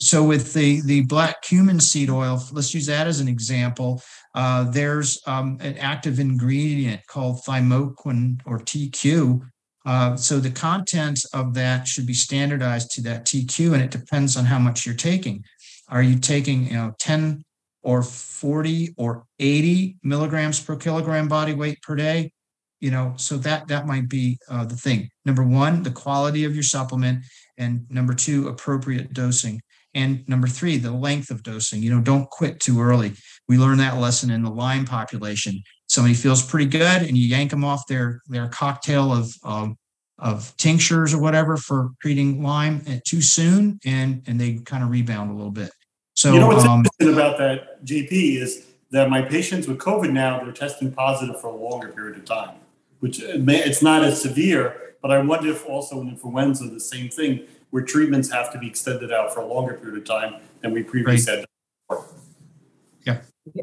So with the, the black cumin seed oil, let's use that as an example. Uh, there's um, an active ingredient called thymoquin or T Q. Uh, so the contents of that should be standardized to that T Q, and it depends on how much you're taking. Are you taking, you know, ten or forty or eighty milligrams per kilogram body weight per day? You know, so that that might be uh, the thing. Number one, the quality of your supplement, and number two, appropriate dosing. And number three, the length of dosing. You know, don't quit too early. We learned that lesson in the Lyme population. Somebody feels pretty good and you yank them off their, their cocktail of, um, of tinctures or whatever for treating Lyme too soon, and, and they kind of rebound a little bit. So, you know what's um, interesting about that, J P, is that my patients with COVID now, they're testing positive for a longer period of time, which it may, it's not as severe, but I wonder if also in influenza, the same thing, where treatments have to be extended out for a longer period of time than we previously right. had before. Yeah,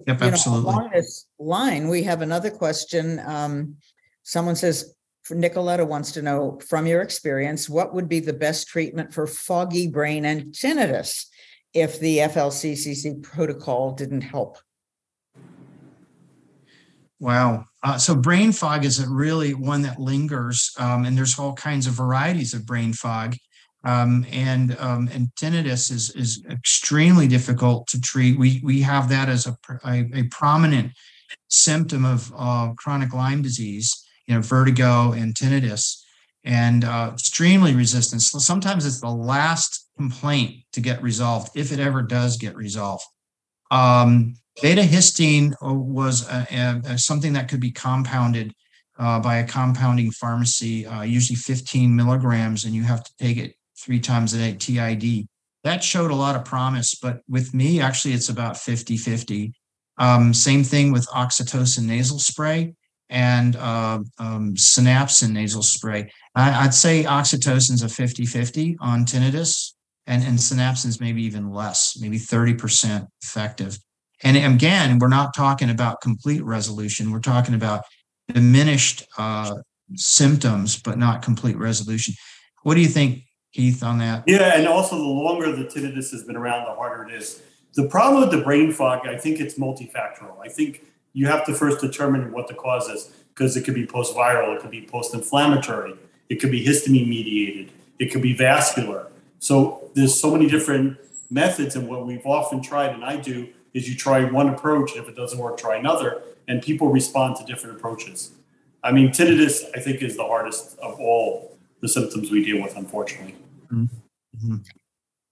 yep, you absolutely. Know, along this line, we have another question. Um, someone says, Nicoletta wants to know, from your experience, what would be the best treatment for foggy brain and tinnitus if the F L C C C protocol didn't help? Wow. Uh, so brain fog is really one that lingers, um, and there's all kinds of varieties of brain fog. Um, and, um, and tinnitus is, is extremely difficult to treat. We, we have that as a, a, a prominent symptom of uh, chronic Lyme disease, you know, vertigo and tinnitus, and uh, extremely resistant. Sometimes it's the last complaint to get resolved, if it ever does get resolved. Um, beta histine was a, a, a, something that could be compounded uh, by a compounding pharmacy, uh, usually fifteen milligrams, and you have to take it three times a day, T I D. That showed a lot of promise, but with me, actually, it's about fifty-fifty. Um, same thing with oxytocin nasal spray and uh, um, synapsin nasal spray. I, I'd say oxytocin's a fifty-fifty on tinnitus, and, and synapsin's maybe even less, maybe thirty percent effective. And again, we're not talking about complete resolution. We're talking about diminished uh, symptoms, but not complete resolution. What do you think, Keith, on that? Yeah, and also the longer the tinnitus has been around, the harder it is. The problem with the brain fog, I think it's multifactorial. I think you have to first determine what the cause is, because it could be post-viral, it could be post-inflammatory, it could be histamine-mediated, it could be vascular. So there's so many different methods, and what we've often tried, and I do, is you try one approach, and if it doesn't work, try another, and people respond to different approaches. I mean, tinnitus, I think, is the hardest of all the symptoms we deal with, unfortunately. Mm-hmm.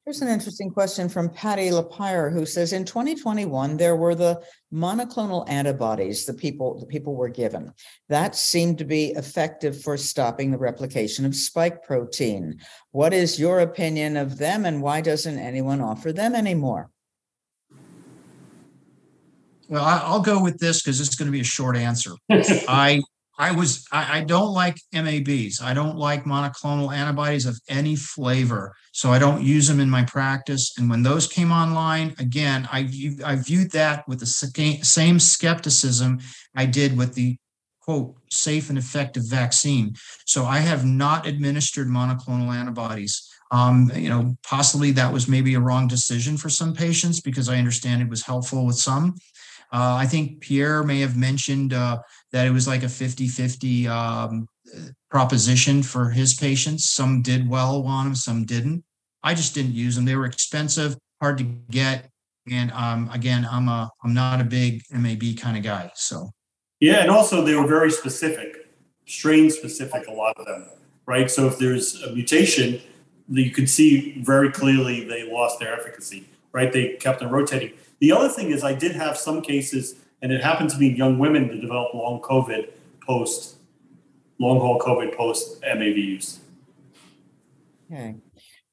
Here's an interesting question from Patty Lapire, who says, in twenty twenty-one, there were the monoclonal antibodies the people, the people were given. That seemed to be effective for stopping the replication of spike protein. What is your opinion of them, and why doesn't anyone offer them anymore? Well, I'll go with this because it's going to be a short answer. I I was I, I don't like M A Bs. I don't like monoclonal antibodies of any flavor, so I don't use them in my practice. And when those came online, again, I I viewed that with the same skepticism I did with the quote safe and effective vaccine. So I have not administered monoclonal antibodies. Um, you know, possibly that was maybe a wrong decision for some patients, because I understand it was helpful with some. Uh, I think Pierre may have mentioned uh, that it was like a fifty-fifty um, proposition for his patients. Some did well on them, some didn't. I just didn't use them. They were expensive, hard to get, and um, again, I'm a I'm not a big M A B kind of guy. So yeah, and also they were very specific, strain specific. A lot of them, right? So if there's a mutation, you could see very clearly they lost their efficacy, right? They kept on rotating. The other thing is, I did have some cases, and it happened to be young women to develop long COVID post, long haul COVID post M A B use. Okay.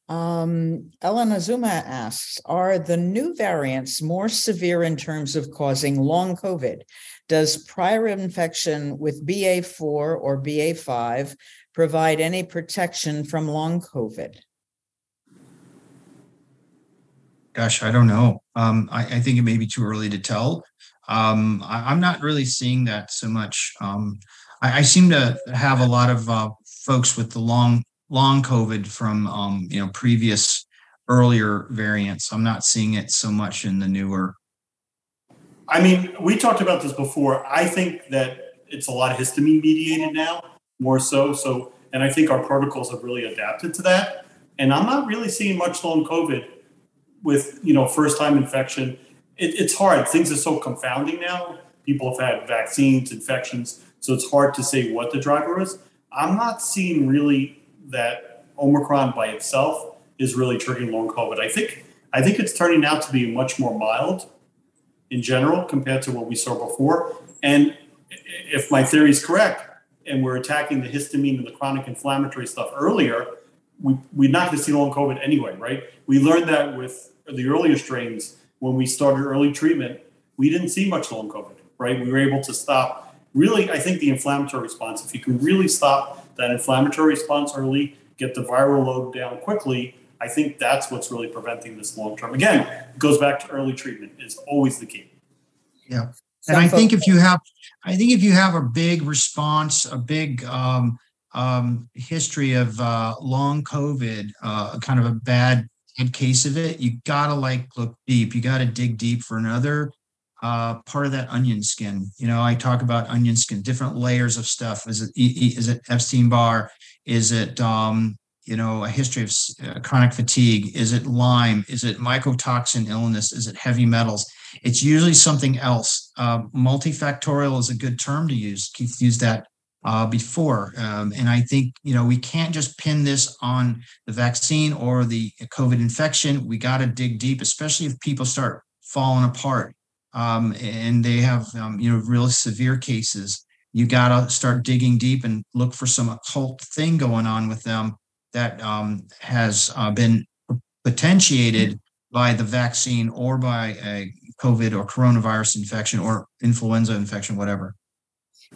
Um, Elena Zuma asks, are the new variants more severe in terms of causing long COVID? Does prior infection with B A four or B A five provide any protection from long COVID? Gosh, I don't know. Um, I, I think it may be too early to tell. Um, I, I'm not really seeing that so much. Um, I, I seem to have a lot of uh, folks with the long, long COVID from um, you know previous earlier variants. I'm not seeing it so much in the newer. I mean, we talked about this before. I think that it's a lot of histamine mediated now, more so. So, and I think our protocols have really adapted to that. And I'm not really seeing much long COVID with, you know, first-time infection. It, it's hard. Things are so confounding now. People have had vaccines, infections, so it's hard to say what the driver is. I'm not seeing really that Omicron by itself is really triggering long COVID. I think I think it's turning out to be much more mild in general compared to what we saw before. And if my theory is correct, and we're attacking the histamine and the chronic inflammatory stuff earlier, we, we're not going to see long COVID anyway, right? We learned that with the earlier strains when we started early treatment, we didn't see much long COVID, right? We were able to stop, really, I think the inflammatory response, if you can really stop that inflammatory response early, get the viral load down quickly, I think that's what's really preventing this long term. Again, it goes back to early treatment is always the key. Yeah. And I think if you have, I think if you have a big response, a big um, um, history of uh, long COVID, uh, kind of a bad case of it, you gotta like look deep. You gotta dig deep for another uh, part of that onion skin. You know, I talk about onion skin, different layers of stuff. Is it is it Epstein-Barr? Is it um, you know, a history of uh, chronic fatigue? Is it Lyme? Is it mycotoxin illness? Is it heavy metals? It's usually something else. Uh, multifactorial is a good term to use. Keith used that uh, before. Um, and I think, you know, we can't just pin this on the vaccine or the COVID infection. We got to dig deep, especially if people start falling apart um, and they have, um, you know, really severe cases. You got to start digging deep and look for some occult thing going on with them that um, has uh, been potentiated by the vaccine or by a COVID or coronavirus infection or influenza infection, whatever.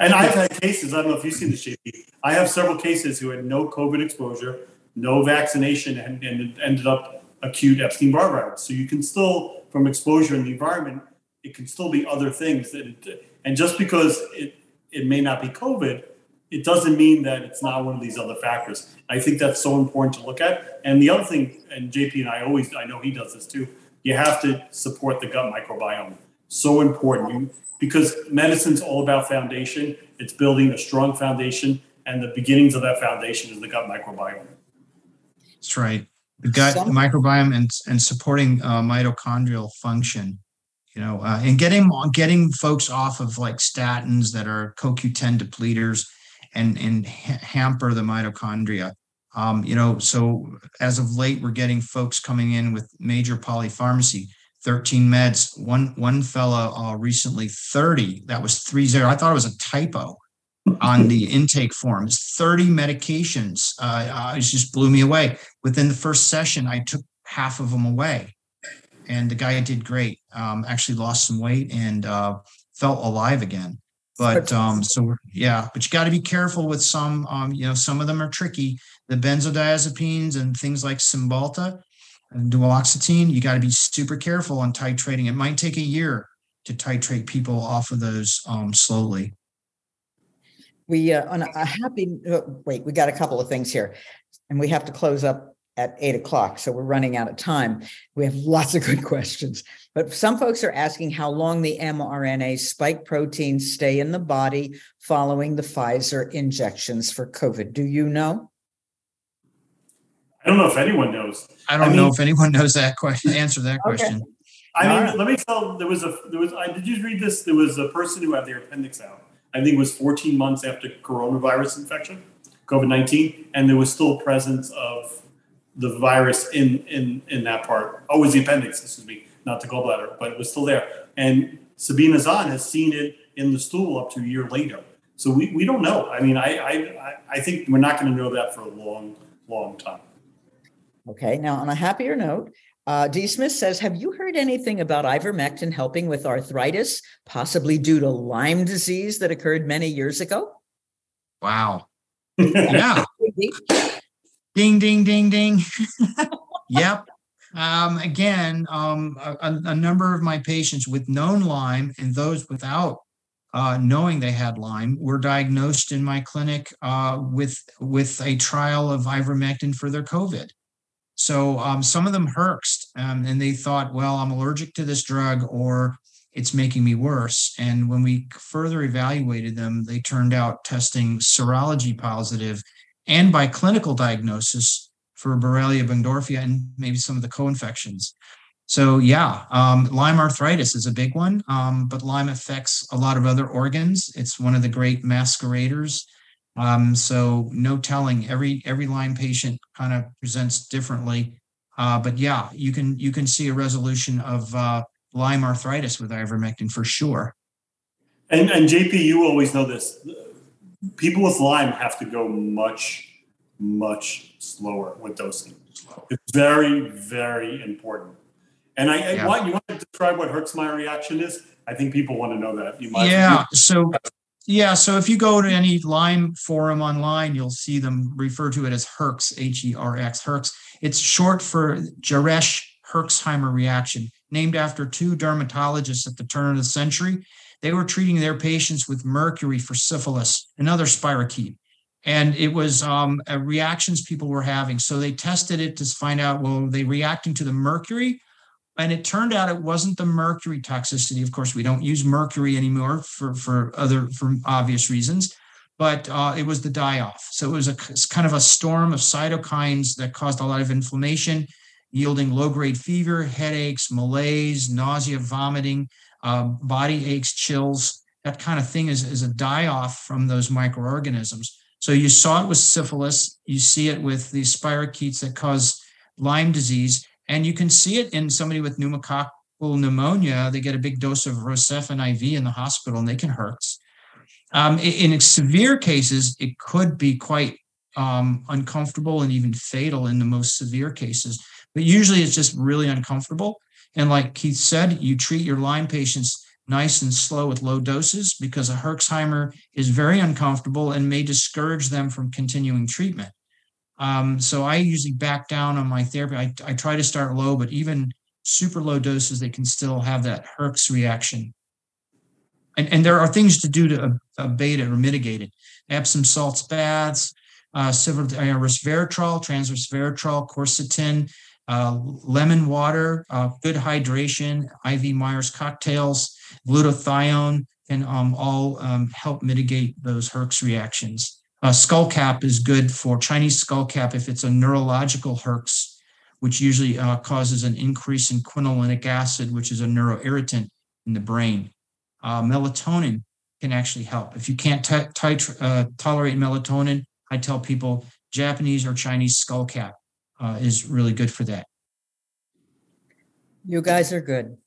And I've had cases, I don't know if you've seen this, J P. I have several cases who had no COVID exposure, no vaccination, and, and it ended up acute Epstein-Barr virus. So you can still, from exposure in the environment, it can still be other things. That, and just because it, it may not be COVID, it doesn't mean that it's not one of these other factors. I think that's so important to look at. And the other thing, and J P and I always, I know he does this too, you have to support the gut microbiome. So important, because medicine's all about foundation. It's building a strong foundation, and the beginnings of that foundation is the gut microbiome. That's right. The gut Some- microbiome and, and supporting uh, mitochondrial function, you know, uh, and getting getting folks off of like statins that are C O Q ten depleters and, and ha- hamper the mitochondria. Um, you know, so as of late, we're getting folks coming in with major polypharmacy, thirteen meds. One one fella uh, recently, thirty. That was three zero. I thought it was a typo on the intake form. It's thirty medications. Uh, uh, it just blew me away. Within the first session, I took half of them away, and the guy did great. Um, actually, lost some weight and uh, felt alive again. But um, so yeah, but you got to be careful with some. Um, you know, some of them are tricky. The benzodiazepines and things like Cymbalta and duloxetine, you got to be super careful on titrating. It might take a year to titrate people off of those um, slowly. We uh, on a happy oh, wait. We got a couple of things here, and we have to close up at eight o'clock, so we're running out of time. We have lots of good questions, but some folks are asking how long the mRNA spike proteins stay in the body following the Pfizer injections for COVID. Do you know? I don't know if anyone knows. I don't I mean, know if anyone knows that question. Answer that question. Okay. I mean, right. Let me tell. There was a. There was. I, did you read this? There was a person who had their appendix out. I think it was fourteen months after coronavirus infection, COVID nineteen, and there was still presence of the virus in in in that part. Oh, it was the appendix. Excuse me, not the gallbladder, but it was still there. And Sabina Zahn has seen it in the stool up to a year later. So we, we don't know. I mean, I I I think we're not going to know that for a long long time. Okay, now on a happier note, uh, D. Smith says, have you heard anything about ivermectin helping with arthritis, possibly due to Lyme disease that occurred many years ago? Wow. Yeah. Ding, ding, ding, ding. Yep. Um, again, um, a, a number of my patients with known Lyme and those without uh, knowing they had Lyme were diagnosed in my clinic uh, with, with a trial of ivermectin for their COVID. So um, some of them herxed um, and they thought, well, I'm allergic to this drug or it's making me worse. And when we further evaluated them, they turned out testing serology positive and by clinical diagnosis for Borrelia burgdorferi and maybe some of the co-infections. So yeah, um, Lyme arthritis is a big one, um, but Lyme affects a lot of other organs. It's one of the great masqueraders. Um, so no telling. Every every Lyme patient kind of presents differently, uh, but yeah, you can you can see a resolution of uh, Lyme arthritis with ivermectin for sure. And and J P, you always know this. People with Lyme have to go much much slower with dosing. It's very very important. And I, yeah. I want you want to describe what Herxmeyer reaction is. I think people want to know that. You might yeah. So, yeah. So if you go to any Lyme forum online, you'll see them refer to it as HERX, H E R X, HERX. It's short for Jerash-Herxheimer reaction, named after two dermatologists at the turn of the century. They were treating their patients with mercury for syphilis, another spirochete. And it was um, reactions people were having. So they tested it to find out, well, were they reacting to the mercury? And it turned out it wasn't the mercury toxicity. Of course, we don't use mercury anymore for, for other for obvious reasons, but uh, it was the die-off. So it was a kind of a storm of cytokines that caused a lot of inflammation, yielding low-grade fever, headaches, malaise, nausea, vomiting, uh, body aches, chills. That kind of thing is, is a die-off from those microorganisms. So you saw it with syphilis, you see it with the spirochetes that cause Lyme disease, and you can see it in somebody with pneumococcal pneumonia. They get a big dose of Rocephin I V in the hospital and they can hurt. Um, in, in severe cases, it could be quite um, uncomfortable and even fatal in the most severe cases, but usually it's just really uncomfortable. And like Keith said, you treat your Lyme patients nice and slow with low doses because a Herxheimer is very uncomfortable and may discourage them from continuing treatment. Um, so I usually back down on my therapy. I, I try to start low, but even super low doses, they can still have that Herx reaction. And, and there are things to do to abate it or mitigate it. Epsom salts baths, uh, resveratrol, transresveratrol, quercetin, uh, lemon water, uh, good hydration, I V Myers cocktails, glutathione, and um, all um, help mitigate those Herx reactions. Uh, skullcap is good for Chinese skullcap if it's a neurological Herx, which usually uh, causes an increase in quinolinic acid, which is a neuroirritant in the brain. Uh, melatonin can actually help. If you can't t- t- uh, tolerate melatonin, I tell people Japanese or Chinese skullcap uh, is really good for that. You guys are good.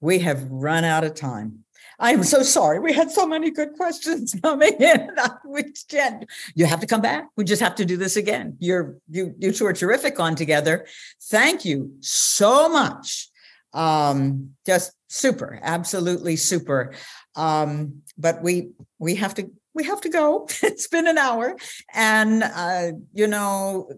We have run out of time. I am so sorry. We had so many good questions coming in. We can't. You have to come back. We just have to do this again. You're, you you two are terrific on together. Thank you so much. Um, just super, absolutely super. Um, but we we have to we have to go. It's been an hour, and uh, you know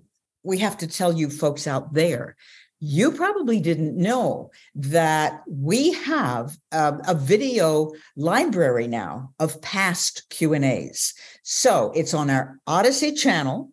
we have to tell you folks out there. You probably didn't know that we have a, a video library now of past Q and A's. So it's on our Odyssey channel.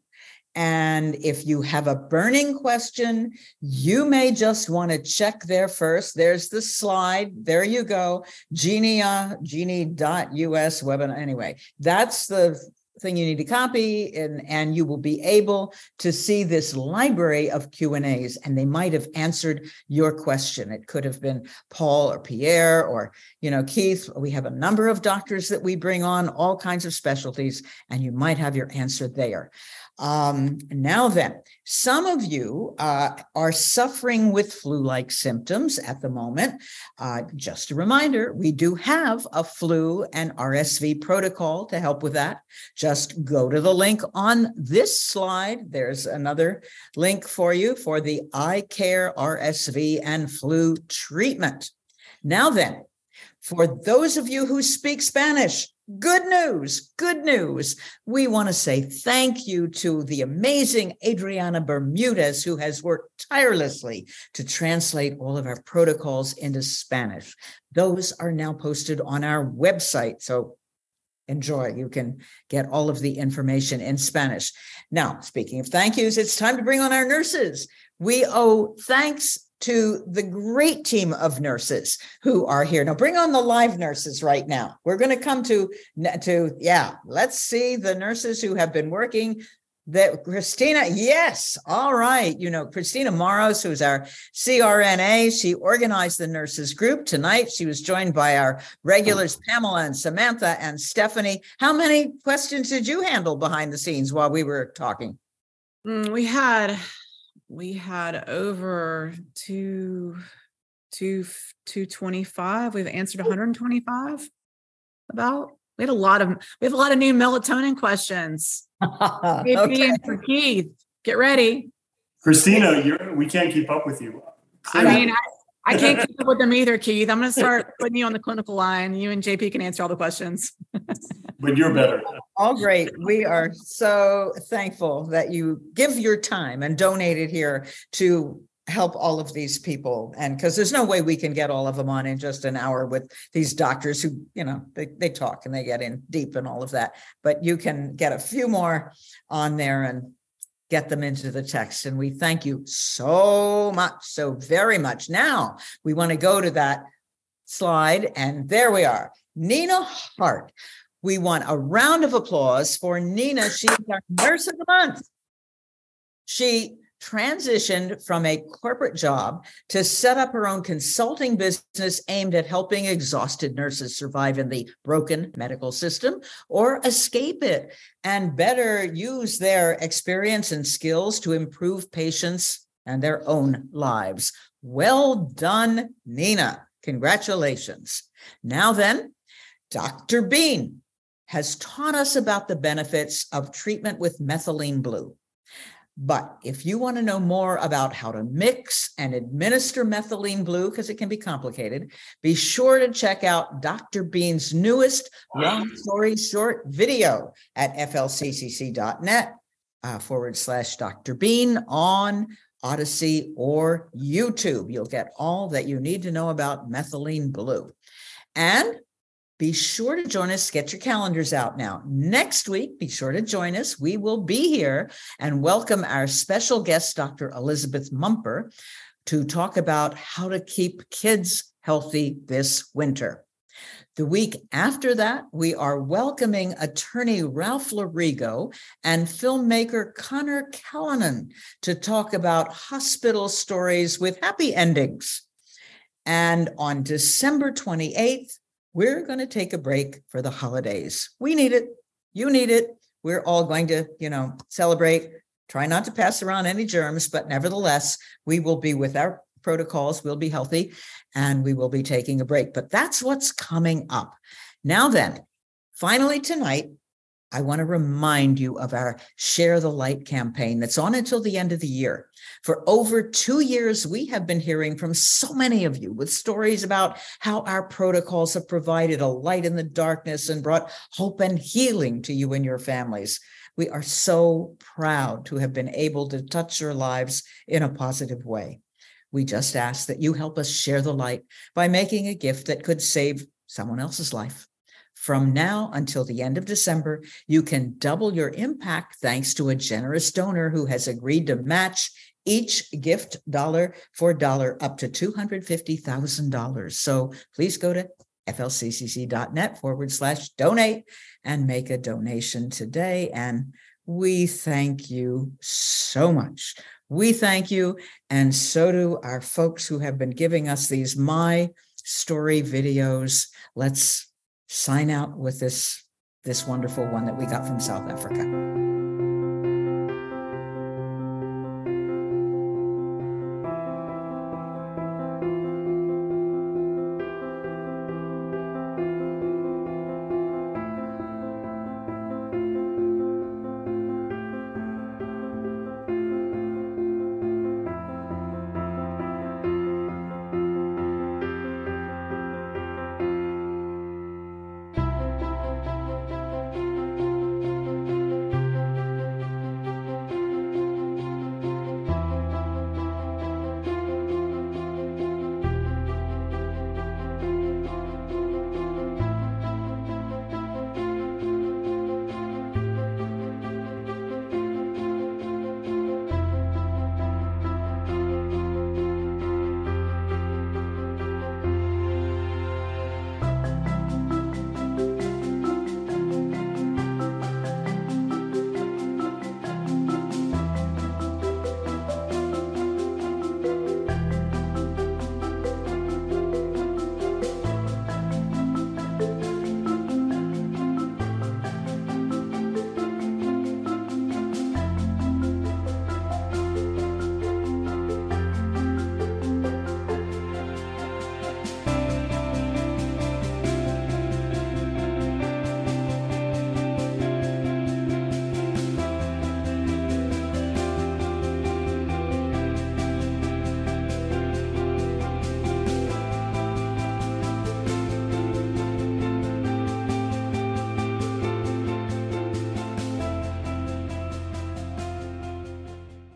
And if you have a burning question, you may just want to check there first. There's the slide. There you go. Genia, genie dot U S webinar. Anyway, that's the thing you need to copy, and, and you will be able to see this library of Q and A's, and they might have answered your question. It could have been Paul or Pierre or, you know, Keith. We have a number of doctors that we bring on, all kinds of specialties, and you might have your answer there. Um, now then, some of you uh, are suffering with flu-like symptoms at the moment. Uh, just a reminder, we do have a flu and R S V protocol to help with that. Just go to the link on this slide. There's another link for you for the iCare R S V and flu treatment. Now then, for those of you who speak Spanish, good news, good news. We want to say thank you to the amazing Adriana Bermudez, who has worked tirelessly to translate all of our protocols into Spanish. Those are now posted on our website. So enjoy. You can get all of the information in Spanish. Now, speaking of thank yous, it's time to bring on our nurses. We owe thanks to the great team of nurses who are here. Now bring on the live nurses right now. We're going to come to, to yeah, let's see the nurses who have been working. That Christina, yes, all right. You know, Christina Morrows, who's our C R N A, she organized the nurses group tonight. She was joined by our regulars, Pamela and Samantha and Stephanie. How many questions did you handle behind the scenes while we were talking? We had... We had over two, two, two twenty-five. We've answered one hundred twenty-five. About we had a lot of we have a lot of new melatonin questions. Okay. For Keith, get ready, Christina. You're we can't keep up with you. So I mean, I, I can't keep up with them either, Keith. I'm going to start putting you on the clinical line. You and J P can answer all the questions. But you're better. All great. We are so thankful that you give your time and donate it here to help all of these people. And because there's no way we can get all of them on in just an hour with these doctors who, you know, they, they talk and they get in deep and all of that, but you can get a few more on there and get them into the text. And we thank you so much, so very much. Now we want to go to that slide, and there we are. Nina Hart. We want a round of applause for Nina. She's our nurse of the month. She transitioned from a corporate job to set up her own consulting business aimed at helping exhausted nurses survive in the broken medical system or escape it and better use their experience and skills to improve patients and their own lives. Well done, Nina. Congratulations. Now then, Doctor Bean has taught us about the benefits of treatment with methylene blue. But if you want to know more about how to mix and administer methylene blue, because it can be complicated, be sure to check out Doctor Bean's newest long story short video at flccc.net uh, forward slash Doctor Bean on Odyssey or YouTube. You'll get all that you need to know about methylene blue. And be sure to join us. Get your calendars out now. Next week, be sure to join us. We will be here and welcome our special guest, Doctor Elizabeth Mumper, to talk about how to keep kids healthy this winter. The week after that, we are welcoming attorney Ralph Larigo and filmmaker Connor Callanan to talk about hospital stories with happy endings. And on December twenty-eighth, we're going to take a break for the holidays. We need it. You need it. We're all going to, you know, celebrate, try not to pass around any germs, but nevertheless, we will be with our protocols. We'll be healthy and we will be taking a break, but that's what's coming up. Now then, finally tonight, I want to remind you of our Share the Light campaign that's on until the end of the year. For over two years, we have been hearing from so many of you with stories about how our protocols have provided a light in the darkness and brought hope and healing to you and your families. We are so proud to have been able to touch your lives in a positive way. We just ask that you help us share the light by making a gift that could save someone else's life. From now until the end of December, you can double your impact thanks to a generous donor who has agreed to match each gift dollar for dollar up to two hundred fifty thousand dollars. So please go to flccc.net forward slash donate and make a donation today. And we thank you so much. We thank you. And so do our folks who have been giving us these My Story videos. Let's sign out with this, this wonderful one that we got from South Africa.